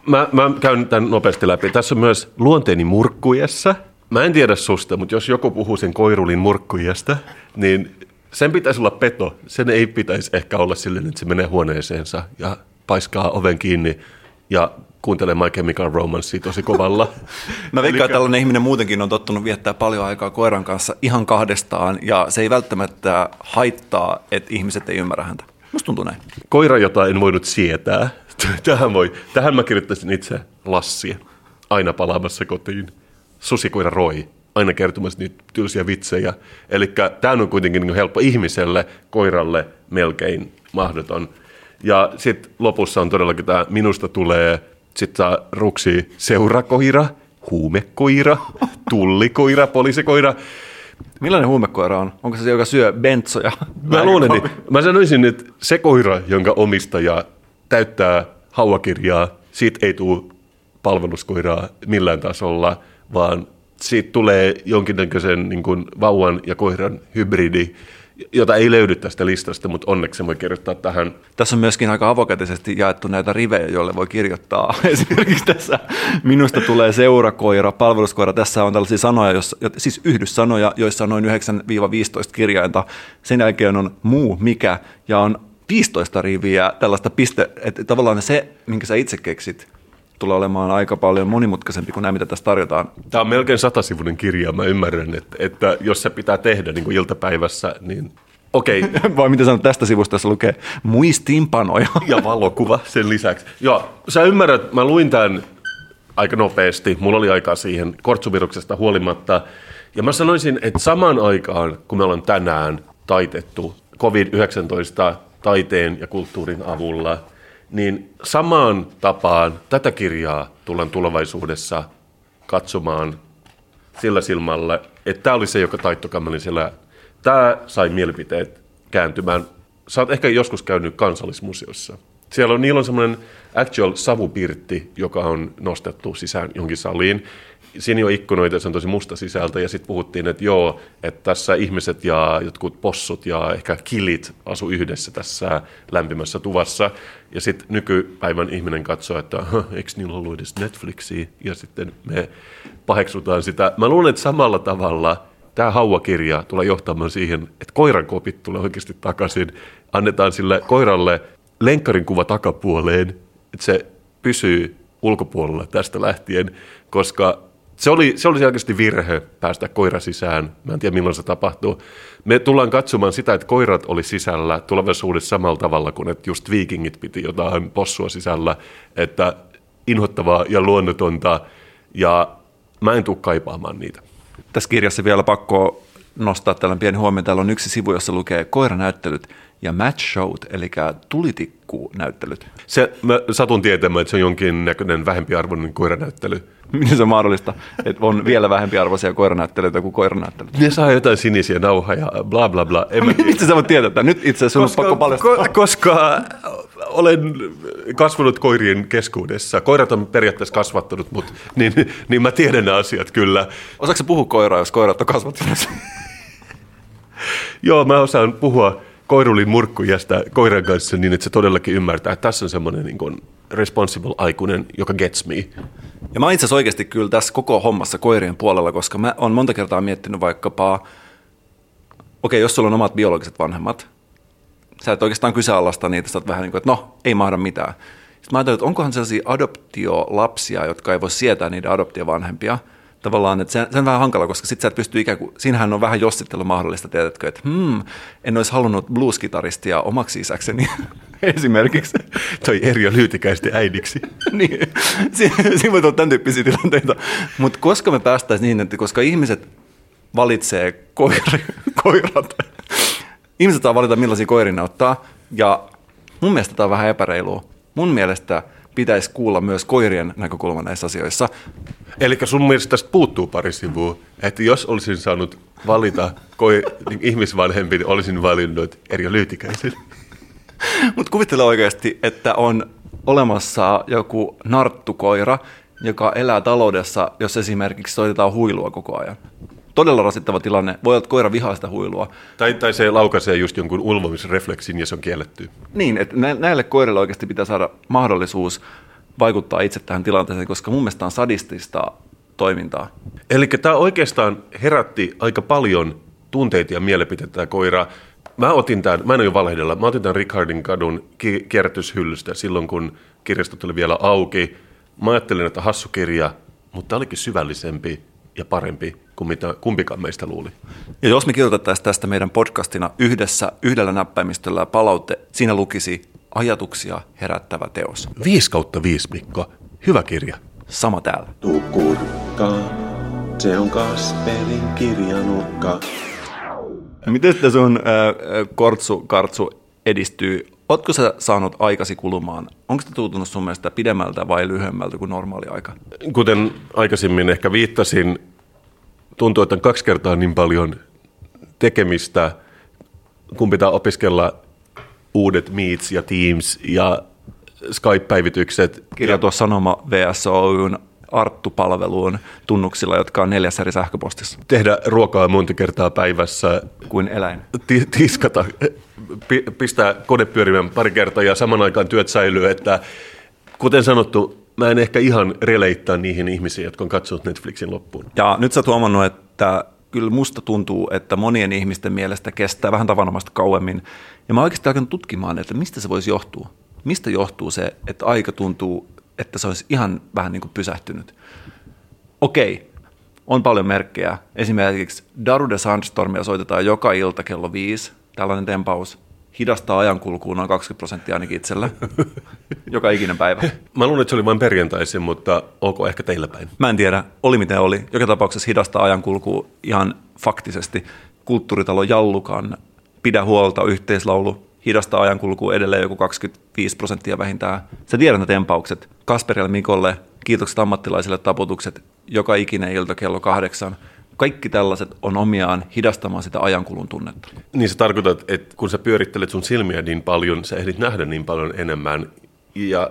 Mä käyn tämän nopeasti läpi. Tässä on myös luonteeni murkkujessa. Mä en tiedä susta, mutta jos joku puhuu sen koirulin murkkujesta, niin sen pitäisi olla peto. Sen ei pitäisi ehkä olla silleen, että se menee huoneeseensa ja paiskaa oven kiinni ja kuuntelee My Chemical Romancea tosi kovalla. Mä veikkaan, että tällainen ihminen muutenkin on tottunut viettää paljon aikaa koiran kanssa ihan kahdestaan, ja se ei välttämättä haittaa, että ihmiset ei ymmärrä häntä. Musta tuntuu näin. Koira, jota en voinut sietää. Tähän mä kirjoittaisin itse Lassia. Aina palaamassa kotiin. Susikoira Roy. Aina kertomassa niitä tylsiä vitsejä. Eli tämä on kuitenkin niin helppo ihmiselle, koiralle melkein mahdoton. Ja sitten lopussa on todellakin tämä minusta tulee, sitten saa ruksi seurakoira, huumekoira, tullikoira, poliisikoira. Millainen huumekoira on? Onko se joka syö bentsoja? Mä luulen, niin. Mä sanoisin, että se koira, jonka omistaja täyttää hauakirjaa, siitä ei tule palveluskoiraa millään tasolla, vaan siitä tulee jonkinnäköisen niin kuin vauvan ja koiran hybridi, jota ei löydy tästä listasta, mutta onneksi voi kirjoittaa tähän. Tässä on myöskin aika avokätisesti jaettu näitä rivejä, joille voi kirjoittaa. Esimerkiksi tässä minusta tulee seurakoira, palveluskoira. Tässä on tällaisia sanoja, siis yhdyssanoja, joissa on noin 9-15 kirjainta. Sen jälkeen on muu, mikä, ja on 15 riviä tällaista piste, että tavallaan se, minkä sä itse keksit, tulee olemaan aika paljon monimutkaisempi kuin nämä, mitä tässä tarjotaan. Tämä on melkein 100-sivuinen kirja, mä ymmärrän, että jos se pitää tehdä niin kuin iltapäivässä, niin okei. Okay. Vai mitä sanot tästä sivusta, jossa lukee muistiinpanoja. Ja valokuva sen lisäksi. Joo, sä ymmärrät, mä luin tämän aika nopeasti, mulla oli aikaa siihen kortsuviruksesta huolimatta, ja mä sanoisin, että samaan aikaan, kun me ollaan tänään taitettu COVID-19 taiteen ja kulttuurin avulla, niin samaan tapaan tätä kirjaa tullaan tulevaisuudessa katsomaan sillä silmällä, että tämä oli se, joka taittokammelin siellä. Tämä sai mielipiteet kääntymään. Sä oot ehkä joskus käynyt Kansallismuseossa. Siellä on, niillä on semmoinen actual savupirtti, joka on nostettu sisään jonkin saliin. Siinä on ikkunoita, se on tosi musta sisältä, ja sitten puhuttiin, että joo, että tässä ihmiset ja jotkut possut ja ehkä kilit asu yhdessä tässä lämpimässä tuvassa. Ja sitten nykypäivän ihminen katsoo, että eikö niillä ollut edes Netflixiä, ja sitten me paheksutaan sitä. Mä luulen, että samalla tavalla tämä hauakirja tulee johtamaan siihen, että koirankopit tulee oikeasti takaisin. Annetaan sille koiralle lenkkarin kuva takapuoleen, että se pysyy ulkopuolella tästä lähtien, koska se oli selkeästi virhe päästä koira sisään. Mä en tiedä, milloin se tapahtuu. Me tullaan katsomaan sitä, että koirat oli sisällä tulevaisuudessa samalla tavalla kuin että just viikingit piti jotain possua sisällä, että inhottavaa ja luonnotonta, ja mä en tule kaipaamaan niitä. Tässä kirjassa vielä pakko nostaa tällainen pieni huomio. Täällä on yksi sivu, jossa lukee koiranäyttelyt ja match showt, eli tulitikkunäyttelyt. Mä satun tietämään, että se on jonkinnäköinen vähempiarvoinen koiranäyttely. Miten se on mahdollista, että on vielä vähempiarvoisia koiranäyttelyitä kuin koiranäyttelyt? Ne saa jotain sinisiä nauhaa ja bla bla bla. Miten sä voit tietää? Nyt itse asiassa on pakko paljastaa. Koska olen kasvanut koirien keskuudessa. Koirat on periaatteessa kasvattanut mut, niin mä tiedän nämä asiat kyllä. Osaatko sä puhua koiraa, jos koirat on kasvattanut? Joo, mä osaan puhua koirulin murkkujästä koiran kanssa niin, että se todellakin ymmärtää, että tässä on semmoinen niin kuin responsible aikuinen, joka gets me. Ja mä oon itse asiassa oikeasti kyllä tässä koko hommassa koirien puolella, koska mä oon monta kertaa miettinyt vaikkapa, okei, jos sulla on omat biologiset vanhemmat, sä et oikeastaan kyseenalaista niitä, sä oot vähän niin kuin, että no, ei mahda mitään. Sitten mä ajattelin, että onkohan sellaisia adoptiolapsia, jotka ei voi sietää niiden adoptiovanhempia. Tavallaan, että se on vähän hankala, koska sitten sä et pysty ikään kuin, siinähän on vähän jossittelu mahdollista, tiedätkö, että en olisi halunnut blues-kitaristia omaksi isäkseni esimerkiksi. Toi Erjo Lyytikäisten äidiksi. Niin, siinä voi olla tämän tyyppisiä tilanteita. Mutta koska me päästäisiin niin, että koska ihmiset valitsee koirat. Ihmiset saa valita, millaisia koiria ne ottaa, ja mun mielestä tämä on vähän epäreilua. Mun mielestä pitäisi kuulla myös koirien näkökulma näissä asioissa. Eli sun mielestä tästä puuttuu pari sivua, että jos olisin saanut valita ihmisvanhempi, niin olisin valinnut Erja Lyytikäisen. Mutta kuvittele oikeasti, että on olemassa joku narttukoira, joka elää taloudessa, jos esimerkiksi soitetaan huilua koko ajan. Todella rasittava tilanne. Voi olla, että koira vihaa sitä huilua. Tai se laukaisee just jonkun ulvomisrefleksin ja se on kielletty. Niin, että näille koirille oikeasti pitää saada mahdollisuus vaikuttaa itse tähän tilanteeseen, koska mun mielestä on sadistista toimintaa. Eli tämä oikeastaan herätti aika paljon tunteita ja mielipiteitä tämä koira. Mä en ole jo valehdella, mä otin tämän Richardin kadun kierrätyshyllystä silloin, kun kirjastot oli vielä auki. Mä ajattelin, että hassu kirja, mutta tämä olikin syvällisempi ja parempi kuin mitä kumpikaan meistä luuli. Ja jos me kirjoitettaisiin tästä meidän podcastina yhdessä, yhdellä näppäimistöllä palaute, siinä lukisi ajatuksia herättävä teos. 5/5, Mikko. Hyvä kirja. Sama täällä. Tuu kurkkaan, se on Kasperin kirjanurkka. Miten sitten sun kortsu-kartsu edistyy? Ootko sä saanut aikasi kulumaan? Onko se tuntunut sun mielestä pidemmältä vai lyhyemmältä kuin normaali aika? Kuten aikaisemmin ehkä viittasin, tuntuu, että on 2 kertaa niin paljon tekemistä, kun pitää opiskella uudet Meets ja Teams ja Skype-päivitykset. Kirjautua Sanoma VSOYn Arttu-palveluun tunnuksilla, jotka on 4 eri sähköpostissa. Tehdä ruokaa monta kertaa päivässä. Kuin eläin. Tiskata, pistää kone pyörimään pari kertaa ja saman aikaan työt säilyy. Että, kuten sanottu, mä en ehkä ihan releittaa niihin ihmisiin, jotka on katsonut Netflixin loppuun. Ja nyt sä oot huomannut, että kyllä musta tuntuu, että monien ihmisten mielestä kestää vähän tavanomaista kauemmin. Ja mä oikeasti alkanut tutkimaan, että mistä se voisi johtua. Mistä johtuu se, että aika tuntuu, että se olisi ihan vähän niin kuin pysähtynyt. Okei, on paljon merkkejä. Esimerkiksi Darude Sandstormia soitetaan joka ilta kello 5. Tällainen tempaus hidastaa ajankulkuun noin 20% ainakin itsellä. Joka ikinen päivä. Mä luulen, että se oli vain perjantaisin, mutta onko ehkä teillä päin? Mä en tiedä. Oli miten oli. Joka tapauksessa hidastaa ajankulkuun ihan faktisesti. Kulttuuritalo Jallukan Pidä huolta yhteislaulu hidastaa ajankulkuun edelleen joku 25% vähintään. Sä tiedät ne tempaukset. Kasperille, Mikolle, kiitokset ammattilaisille taputukset, joka ikinen ilta kello 8. Kaikki tällaiset on omiaan hidastamaan sitä ajankulun tunnetta. Niin sä tarkoitat, että kun sä pyörittelet sun silmiä niin paljon, sä ehdit nähdä niin paljon enemmän ja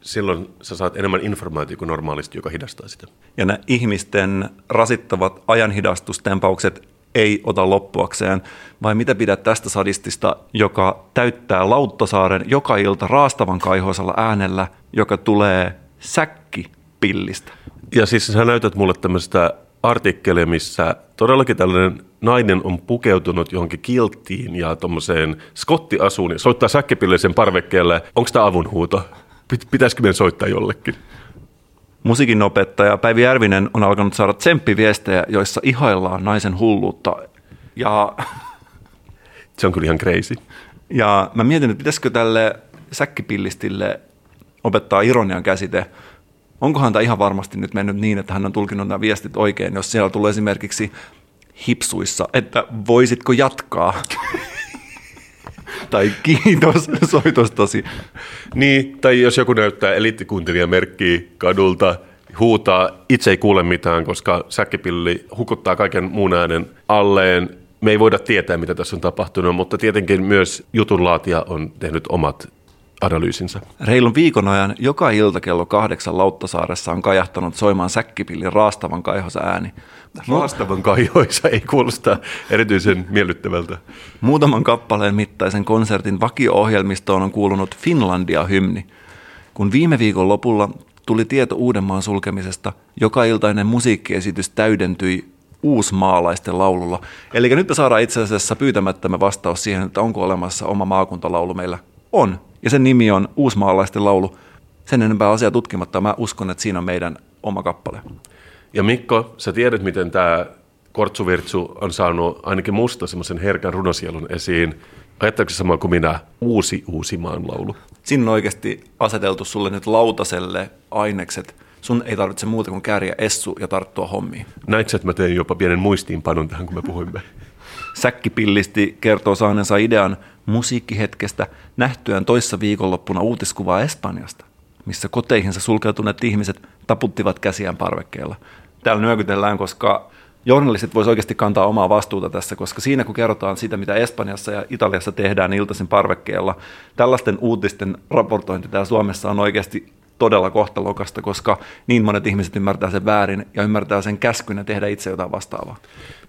silloin sä saat enemmän informaatiota kuin normaalisti, joka hidastaa sitä. Ja nämä ihmisten rasittavat ajanhidastustempaukset ei ota loppuakseen, vai mitä pidät tästä sadistista, joka täyttää Lauttasaaren joka ilta raastavan kaihoisella äänellä, joka tulee säkkipillistä? Ja siis sä näytät mulle tämmöistä artikkelia, missä todellakin tällainen nainen on pukeutunut johonkin kilttiin ja tommoseen skottiasuun ja soittaa säkkipillisen parvekkeelle. Onko tämä avunhuuto? Pitäisikö meidän soittaa jollekin? Musiikinopettaja Päivi Järvinen on alkanut saada tsemppiviestejä, joissa ihaillaan naisen hulluutta. Ja se on kyllä ihan crazy. Ja mä mietin, että pitäisikö tälle säkkipillistille opettaa ironian käsite. Onkohan tämä ihan varmasti nyt mennyt niin, että hän on tulkinnut nämä viestit oikein, jos siellä tulee esimerkiksi hipsuissa, että voisitko jatkaa? Tai kiitos soitostasi. Niin, tai jos joku näyttää eliittikuuntelijamerkkiä kadulta, huutaa, itse ei kuule mitään, koska säkkipilli hukuttaa kaiken muun äänen alleen. Me ei voida tietää, mitä tässä on tapahtunut, mutta tietenkin myös jutunlaatija on tehnyt omat analyysinsä. Reilun viikon ajan joka ilta kello 8 Lauttasaaressa on kajahtanut soimaan säkkipillin raastavan kaihoisa ääni. Raastavan kaihoisa ei kuulosta erityisen miellyttävältä. Muutaman kappaleen mittaisen konsertin vakio-ohjelmistoon on kuulunut Finlandia-hymni. Kun viime viikon lopulla tuli tieto Uudenmaan sulkemisesta, joka iltainen musiikkiesitys täydentyi uusmaalaisten laululla. Eli nyt me saadaan itse asiassa pyytämättämme vastaus siihen, että onko olemassa oma maakuntalaulu meillä. On. Ja sen nimi on Uusmaalaisten laulu. Sen enempää asiaa tutkimatta. Mä uskon, että siinä on meidän oma kappale. Ja Mikko, sä tiedät, miten tämä kortsuvirtsu on saanut ainakin musta semmoisen herkän runosielun esiin. Ajatteko samaa kuin minä? Uusi Uusimaan laulu. Siinä on oikeasti aseteltu sulle nyt lautaselle ainekset. sun ei tarvitse muuta kuin kääriä essu ja tarttua hommiin. Näitkö, että mä tein jopa pienen muistiinpanon tähän, kun me puhuimme? Säkkipillisti kertoo saaneensa idean musiikkihetkestä nähtyään toissa viikonloppuna uutiskuvaa Espanjasta, missä koteihinsa sulkeutuneet ihmiset taputtivat käsiään parvekkeella. Täällä nyökytellään, koska journalistit voisi oikeasti kantaa omaa vastuuta tässä, koska siinä kun kerrotaan sitä, mitä Espanjassa ja Italiassa tehdään iltaisin parvekkeella, tällaisten uutisten raportointi täällä Suomessa on oikeasti todella kohtalokasta, koska niin monet ihmiset ymmärtää sen väärin ja ymmärtää sen käskyn ja tehdä itse jotain vastaavaa.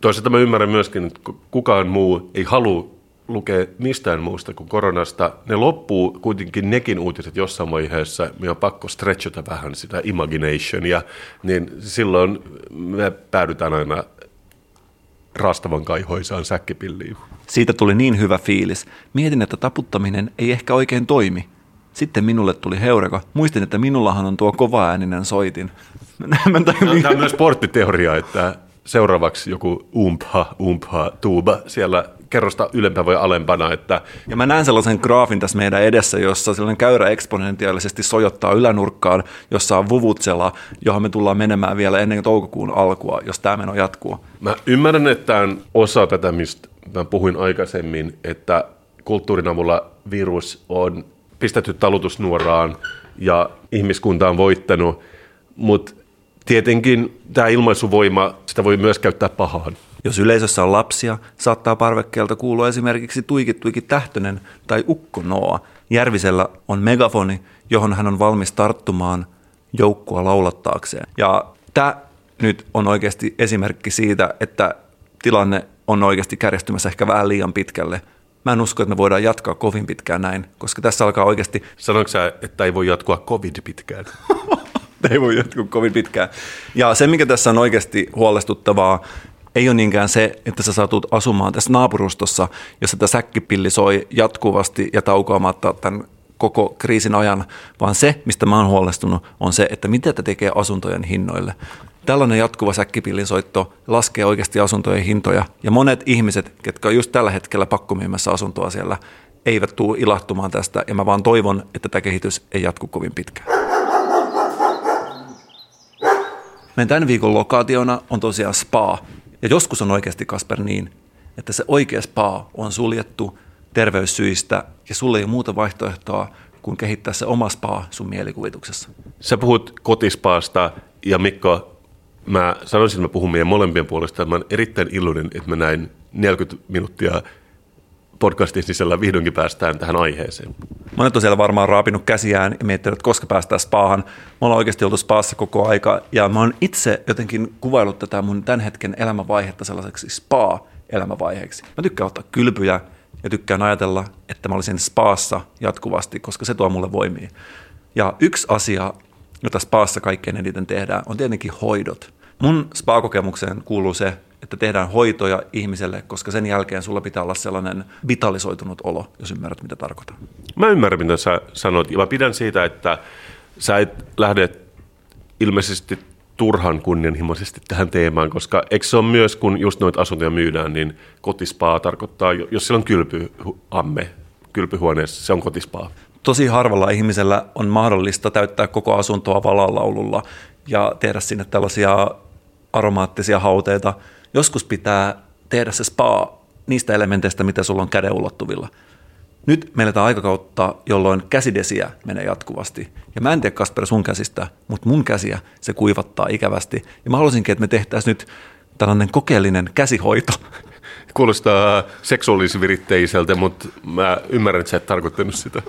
Toisaalta mä ymmärrän myöskin, että kukaan muu ei halua lukea mistään muusta kuin koronasta. Ne loppuu kuitenkin nekin uutiset jossain vaiheessa. Me on pakko stretchata vähän sitä imaginationia, niin silloin me päädytään aina raastavan kaihoisaan säkkipilliin. Siitä tuli niin hyvä fiilis. Mietin, että taputtaminen ei ehkä oikein toimi. Sitten minulle tuli heureka. Muistin, että minullahan on tuo kovaääninen soitin. Tämä on myös porttiteoria, että seuraavaksi joku umpha, tuuba siellä kerrosta ylempänä vai alempana. Että... Ja mä näen sellaisen graafin tässä meidän edessä, jossa sellainen käyrä eksponentiaalisesti sojottaa ylänurkkaan, jossa on vuvutsela, johon me tullaan menemään vielä ennen toukokuun alkua, jos tämä meno jatkuu. Mä ymmärrän, että tämä on osa tätä, mistä mä puhuin aikaisemmin, että kulttuurin avulla virus on pistetty talutusnuoraan ja ihmiskunta on voittanut, mutta tietenkin tämä ilmaisuvoima, sitä voi myös käyttää pahaan. Jos yleisössä on lapsia, saattaa parvekkeelta kuulua esimerkiksi Tuiki Tähtönen tai Ukko Noa. Järvisellä on megafoni, johon hän on valmis tarttumaan joukkoa laulattaakseen. Ja tämä nyt on oikeasti esimerkki siitä, että tilanne on oikeasti kärjistymässä ehkä vähän liian pitkälle. Mä en usko, että me voidaan jatkaa kovin pitkään näin, koska tässä alkaa oikeasti... Sanoitko sä, että ei voi jatkua covid pitkään? Ei voi jatkua kovin pitkään. Ja se, mikä tässä on oikeasti huolestuttavaa, ei ole niinkään se, että sä satut asumaan tässä naapurustossa, jossa tämä säkkipilli soi jatkuvasti ja taukoamatta tämän koko kriisin ajan, vaan se, mistä mä oon huolestunut, on se, että mitä tämä tekee asuntojen hinnoille. Tällainen jatkuva säkkipillin soitto laskee oikeasti asuntojen hintoja, ja monet ihmiset, ketkä on just tällä hetkellä pakkomyymässä asuntoa siellä, eivät tule ilahtumaan tästä, ja mä vaan toivon, että tämä kehitys ei jatku kovin pitkään. Meidän tämän viikon lokaationa on tosiaan spa, ja joskus on oikeasti, Kasper, niin, että se oikea spa on suljettu terveyssyistä, ja sulle ei ole muuta vaihtoehtoa kuin kehittää se oma spa sun mielikuvituksessa. Sä puhut kotispaasta, ja Mikko, mä sanoisin, että mä puhun meidän molempien puolesta. Mä oon erittäin iloinen, että mä näin 40 minuuttia podcastin sisällä vihdoinkin päästään tähän aiheeseen. Monet on siellä varmaan raapinut käsiään ja miettinyt, että koska päästään spaahan. Me ollaan oikeasti oltu spaassa koko aika ja mä oon itse jotenkin kuvaillut tätä mun tämän hetken elämänvaihetta sellaiseksi spa-elämänvaiheeksi. Mä tykkään ottaa kylpyjä ja tykkään ajatella, että mä olisin spaassa jatkuvasti, koska se tuo mulle voimia. Ja yksi asia, jota spaassa kaikkein eniten tehdään, on tietenkin hoidot. Mun spa-kokemukseen kuuluu se, että tehdään hoitoja ihmiselle, koska sen jälkeen sulla pitää olla sellainen vitalisoitunut olo, jos ymmärrät, mitä tarkoitan. Mä ymmärrän, mitä sä sanot, ja mä pidän siitä, että sä et lähde ilmeisesti turhan kunnianhimoisesti tähän teemaan, koska eikö se ole myös, kun just noita asuntoja myydään, niin kotispaa tarkoittaa, jos sillä on kylpyamme kylpyhuoneessa, se on kotispaa. Tosi harvalla ihmisellä on mahdollista täyttää koko asuntoa valalaululla ja tehdä sinne tällaisia aromaattisia hauteita. Joskus pitää tehdä se spa niistä elementeistä, mitä sulla on käden ulottuvilla. Nyt meillä tämä aikakautta, jolloin käsidesiä menee jatkuvasti. Ja mä en tiedä, Kasper, sun käsistä, mutta mun käsiä se kuivattaa ikävästi. Ja mä haluaisinkin, että me tehtäisiin nyt tällainen kokeellinen käsihoito. Kuulostaa seksuaalisviritteiseltä, mutta mä ymmärrän, että sä et tarkoittanut sitä.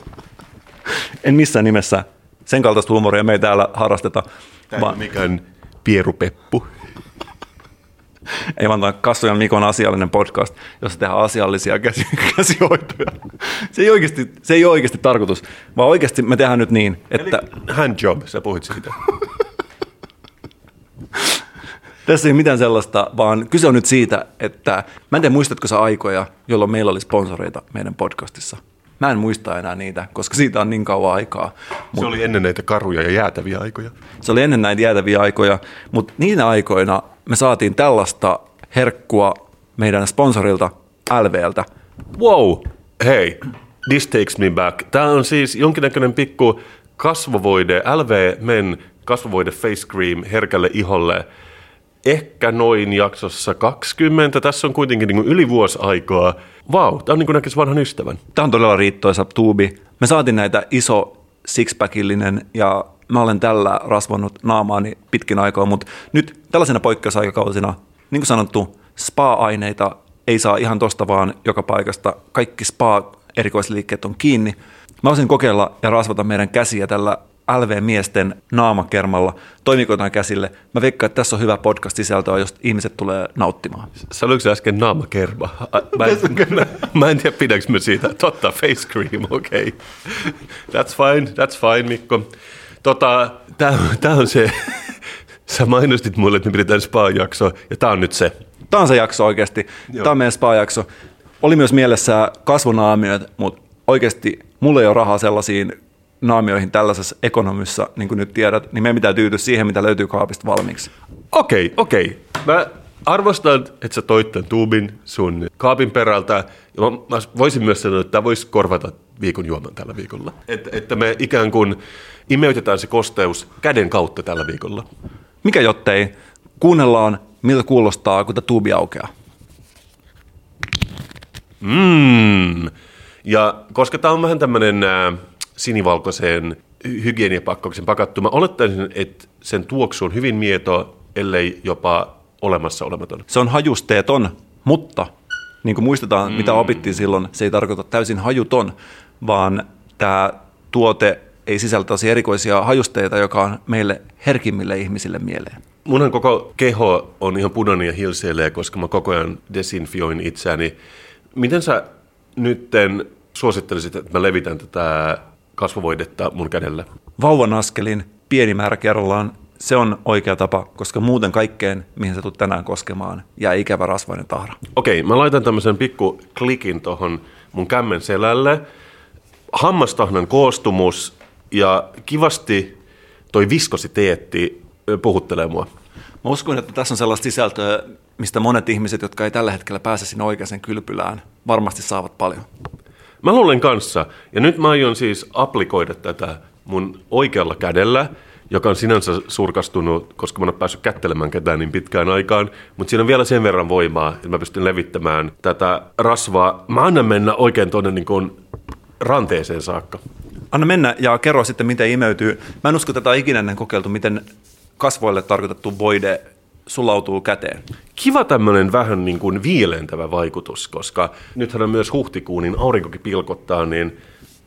En missään nimessä. Sen kaltaista huumoria me ei täällä harrasteta. Tämä ei mikään pierupeppu. Ei vaan tämä Kassu ja Mikon asiallinen podcast, jossa tehdään asiallisia käsihoitoja. Se ei ole oikeasti tarkoitus, vaan oikeasti me tehdään nyt niin, että... Eli handjob, sä puhuit siitä. Tässä ei ole mitään sellaista, vaan kyse on nyt siitä, että... Mä en tiedä, muistatko sä aikoja, jolloin meillä oli sponsoreita meidän podcastissa? Mä en muista enää niitä, koska siitä on niin kauan aikaa. Se oli ennen näitä karuja ja jäätäviä aikoja. Se oli ennen näitä jäätäviä aikoja, mutta niinä aikoina... Me saatiin tällaista herkkua meidän sponsorilta LVltä. Wow, hei, this takes me back. Tämä on siis jonkinnäköinen pikku kasvovoide LV Men kasvovoide face cream herkälle iholle. Ehkä noin jaksossa 20. Tässä on kuitenkin niin kuin yli vuosi aikaa. Vau, tämä on niin kuin näkisi vanhan ystävän. Tämä on todella riittoisa tuubi. Me saatiin näitä iso sixpackillinen ja mä olen tällä rasvannut naamaani pitkin aikaa, mutta nyt tällaisena poikkeusaikakausina, niin kuin sanottu, spa-aineita ei saa ihan tosta vaan joka paikasta. Kaikki spa-erikoisliikkeet on kiinni. Mä olisin kokeilla ja rasvata meidän käsiä tällä LV-miesten naamakermalla. Toimiko tämän käsille? Mä veikkaan, että tässä on hyvä podcast-sisältöä, jos ihmiset tulee nauttimaan. Sanoitko se äsken naamakerma? Mä en tiedä, pidänkö me siitä. Totta, face cream, okei. Okay. That's fine, Mikko. Tää on se. Sä mainostit mulle, että me pidetään spa-jaksoa, ja tää on nyt se. Tää on se jakso oikeasti. Joo. Tää on meidän spa-jakso. Oli myös mielessä kasvonaamiot, mutta oikeasti mulla ei ole rahaa sellaisiin naamioihin tällaisessa ekonomissa, niin kuin nyt tiedät, niin meidän pitää tyytyä siihen, mitä löytyy kaapista valmiiksi. Okei. Mä arvostan, että sä toit tämän tuubin sun kaapin perältä. Ja mä voisin myös sanoa, että tämä voisi korvata viikon juoman tällä viikolla. Että me ikään kuin imeytetään se kosteus käden kautta tällä viikolla. Mikä jottei? Kuunnellaan, miltä kuulostaa, kun tämä tuubi aukeaa. Ja koska tämä on vähän tämmöinen sinivalkoiseen hygieniapakkauksen pakattuma, olettaisin, että sen tuoksu on hyvin mieto, ellei jopa olemassa olematon. Se on hajusteeton, mutta niin kuin muistetaan, mitä opittiin silloin, se ei tarkoita täysin hajuton, vaan tämä tuote ei sisältä tosi erikoisia hajusteita, joka on meille herkimmille ihmisille mieleen. Munhan koko keho on ihan punainen ja hilseilee, koska mä koko ajan desinfioin itseäni. Miten sä nytten suosittelisit, että mä levitän tätä kasvovoidetta mun kädellä? Vauvan askelin, pieni määrä kerrallaan, se on oikea tapa, koska muuten kaikkeen, mihin sä tulet tänään koskemaan, jää ikävä rasvainen tahra. Okei, mä laitan tämmöisen pikku klikin tohon mun kämmen selälle. Hammastahnan koostumus ja kivasti toi viskositeetti puhuttelee mua. Mä uskon, että tässä on sellaista sisältöä, mistä monet ihmiset, jotka ei tällä hetkellä pääse sinne oikeaan kylpylään, varmasti saavat paljon. Mä luulen kanssa, ja nyt mä aion siis aplikoida tätä mun oikealla kädellä, joka on sinänsä surkastunut, koska mä en ole päässyt kättelemään ketään niin pitkään aikaan, mutta siinä on vielä sen verran voimaa, että mä pystyn levittämään tätä rasvaa. Mä annan mennä oikein tuonne niin kuin ranteeseen saakka. Anna mennä ja kerro sitten, miten imeytyy. Mä en usko, että tätä on ikinä ennen kokeiltu, miten kasvoille tarkoitettu voide sulautuu käteen. Kiva tämmöinen vähän niin kuin viilentävä vaikutus, koska nythän on myös huhtikuun, niin aurinkokin pilkottaa, niin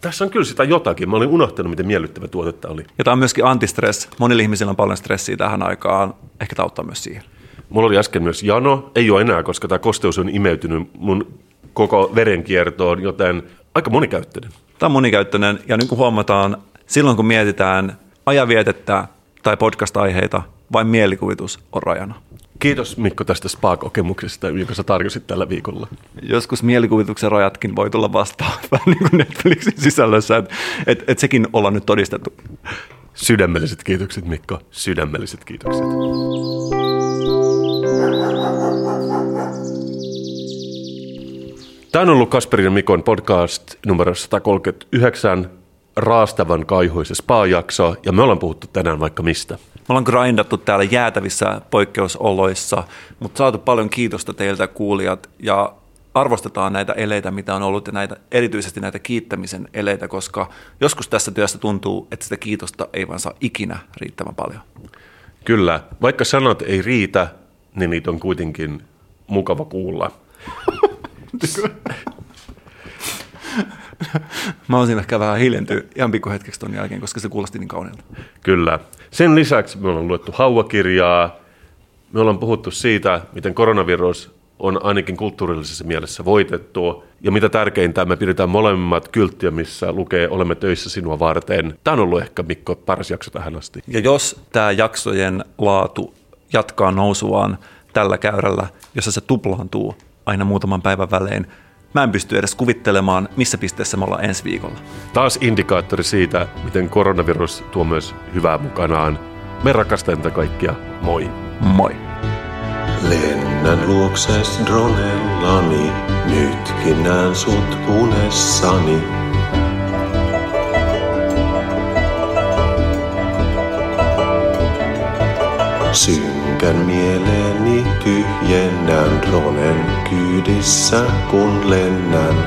tässä on kyllä sitä jotakin. Mä olin unohtanut, miten miellyttävä tuotetta oli. Ja tämä on myöskin antistress. Monilla ihmisillä on paljon stressiä tähän aikaan. Ehkä tämä auttaa myös siihen. Mulla oli äsken myös jano. Ei ole enää, koska tämä kosteus on imeytynyt mun koko verenkiertoon, joten aika monikäyttöinen. Tämä on monikäyttöinen, ja niin kuin huomataan, silloin kun mietitään ajanvietettä tai podcast-aiheita, vain mielikuvitus on rajana. Kiitos Mikko tästä spa-kokemuksesta, jonka sä tarjosit tällä viikolla. Joskus mielikuvituksen rajatkin voi tulla vastaan vähän niin kuin Netflixin sisällössä, että sekin ollaan nyt todistettu. Sydämelliset kiitokset Mikko, sydämelliset kiitokset. Tämä on ollut Kasperin ja Mikon podcast numero 139, raastavan kaihoisen spa-jakso, ja me ollaan puhuttu tänään vaikka mistä. Me ollaan grindattu täällä jäätävissä poikkeusoloissa, mutta saatu paljon kiitosta teiltä kuulijat, ja arvostetaan näitä eleitä, mitä on ollut, ja erityisesti näitä kiittämisen eleitä, koska joskus tässä työssä tuntuu, että sitä kiitosta ei vaan saa ikinä riittävän paljon. Kyllä, vaikka sanat ei riitä, niin niitä on kuitenkin mukava kuulla. Mä olisin ehkä vähän hiljentynyt ihan pikkuhetkeksi ton jälkeen, koska se kuulosti niin kauniilta. Kyllä. Sen lisäksi me ollaan luettu hauvakirjaa. Me ollaan puhuttu siitä, miten koronavirus on ainakin kulttuurillisessa mielessä voitettu. Ja mitä tärkeintä, me pidetään molemmat kylttiä, missä lukee olemme töissä sinua varten. Tämä on ollut ehkä, Mikko, paras jakso tähän asti. Ja jos tämä jaksojen laatu jatkaa nousuaan tällä käyrällä, jossa se tuplaantuu aina muutaman päivän välein, mä en pysty edes kuvittelemaan, missä pisteessä me ollaan ensi viikolla. Taas indikaattori siitä, miten koronavirus tuo myös hyvää mukanaan. Me rakastamme tätä kaikkia. Moi. Moi. Lennän luokses dronellani, nytkin näen sut unessani. Synkän mieleeni tyhjennän ronen kyydissä kun lennän.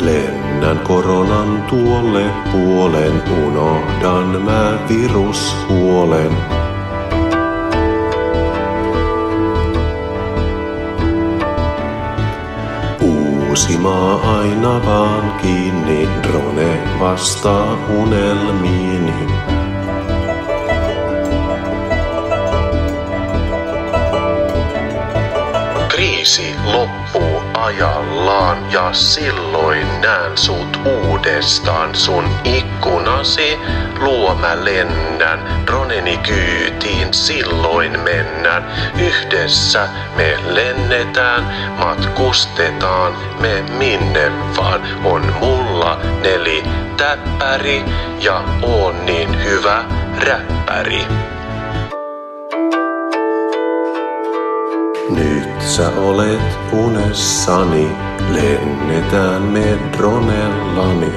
Lennän koronan tuolle puolen, unohdan mä virushuolen. Uusimaa aina vaan kiinni, drone vastaa unelmiini. Kriisi loppuu ajallaan ja silloin näen sut uudestaan sun ikkunasi. Luo mä lennän, droneni kyytiin silloin mennään. Yhdessä me lennetään, matkustetaan me minne vaan. On mulla 4 täppäri ja oon niin hyvä räppäri. Nyt sä olet unessani, lennetään me dronellani.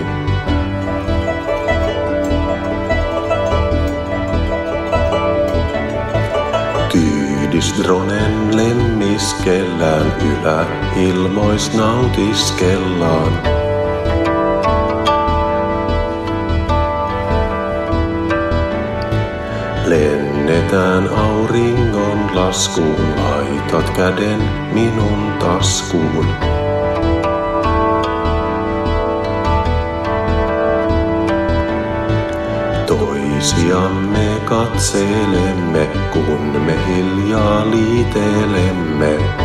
Kyydisdronen lemmiskellään, yläilmois nautiskellaan. Lennetään auringon laskuun, laitat käden minun taskuun. Toisiamme katselemme, kun me hiljaa liitelemme.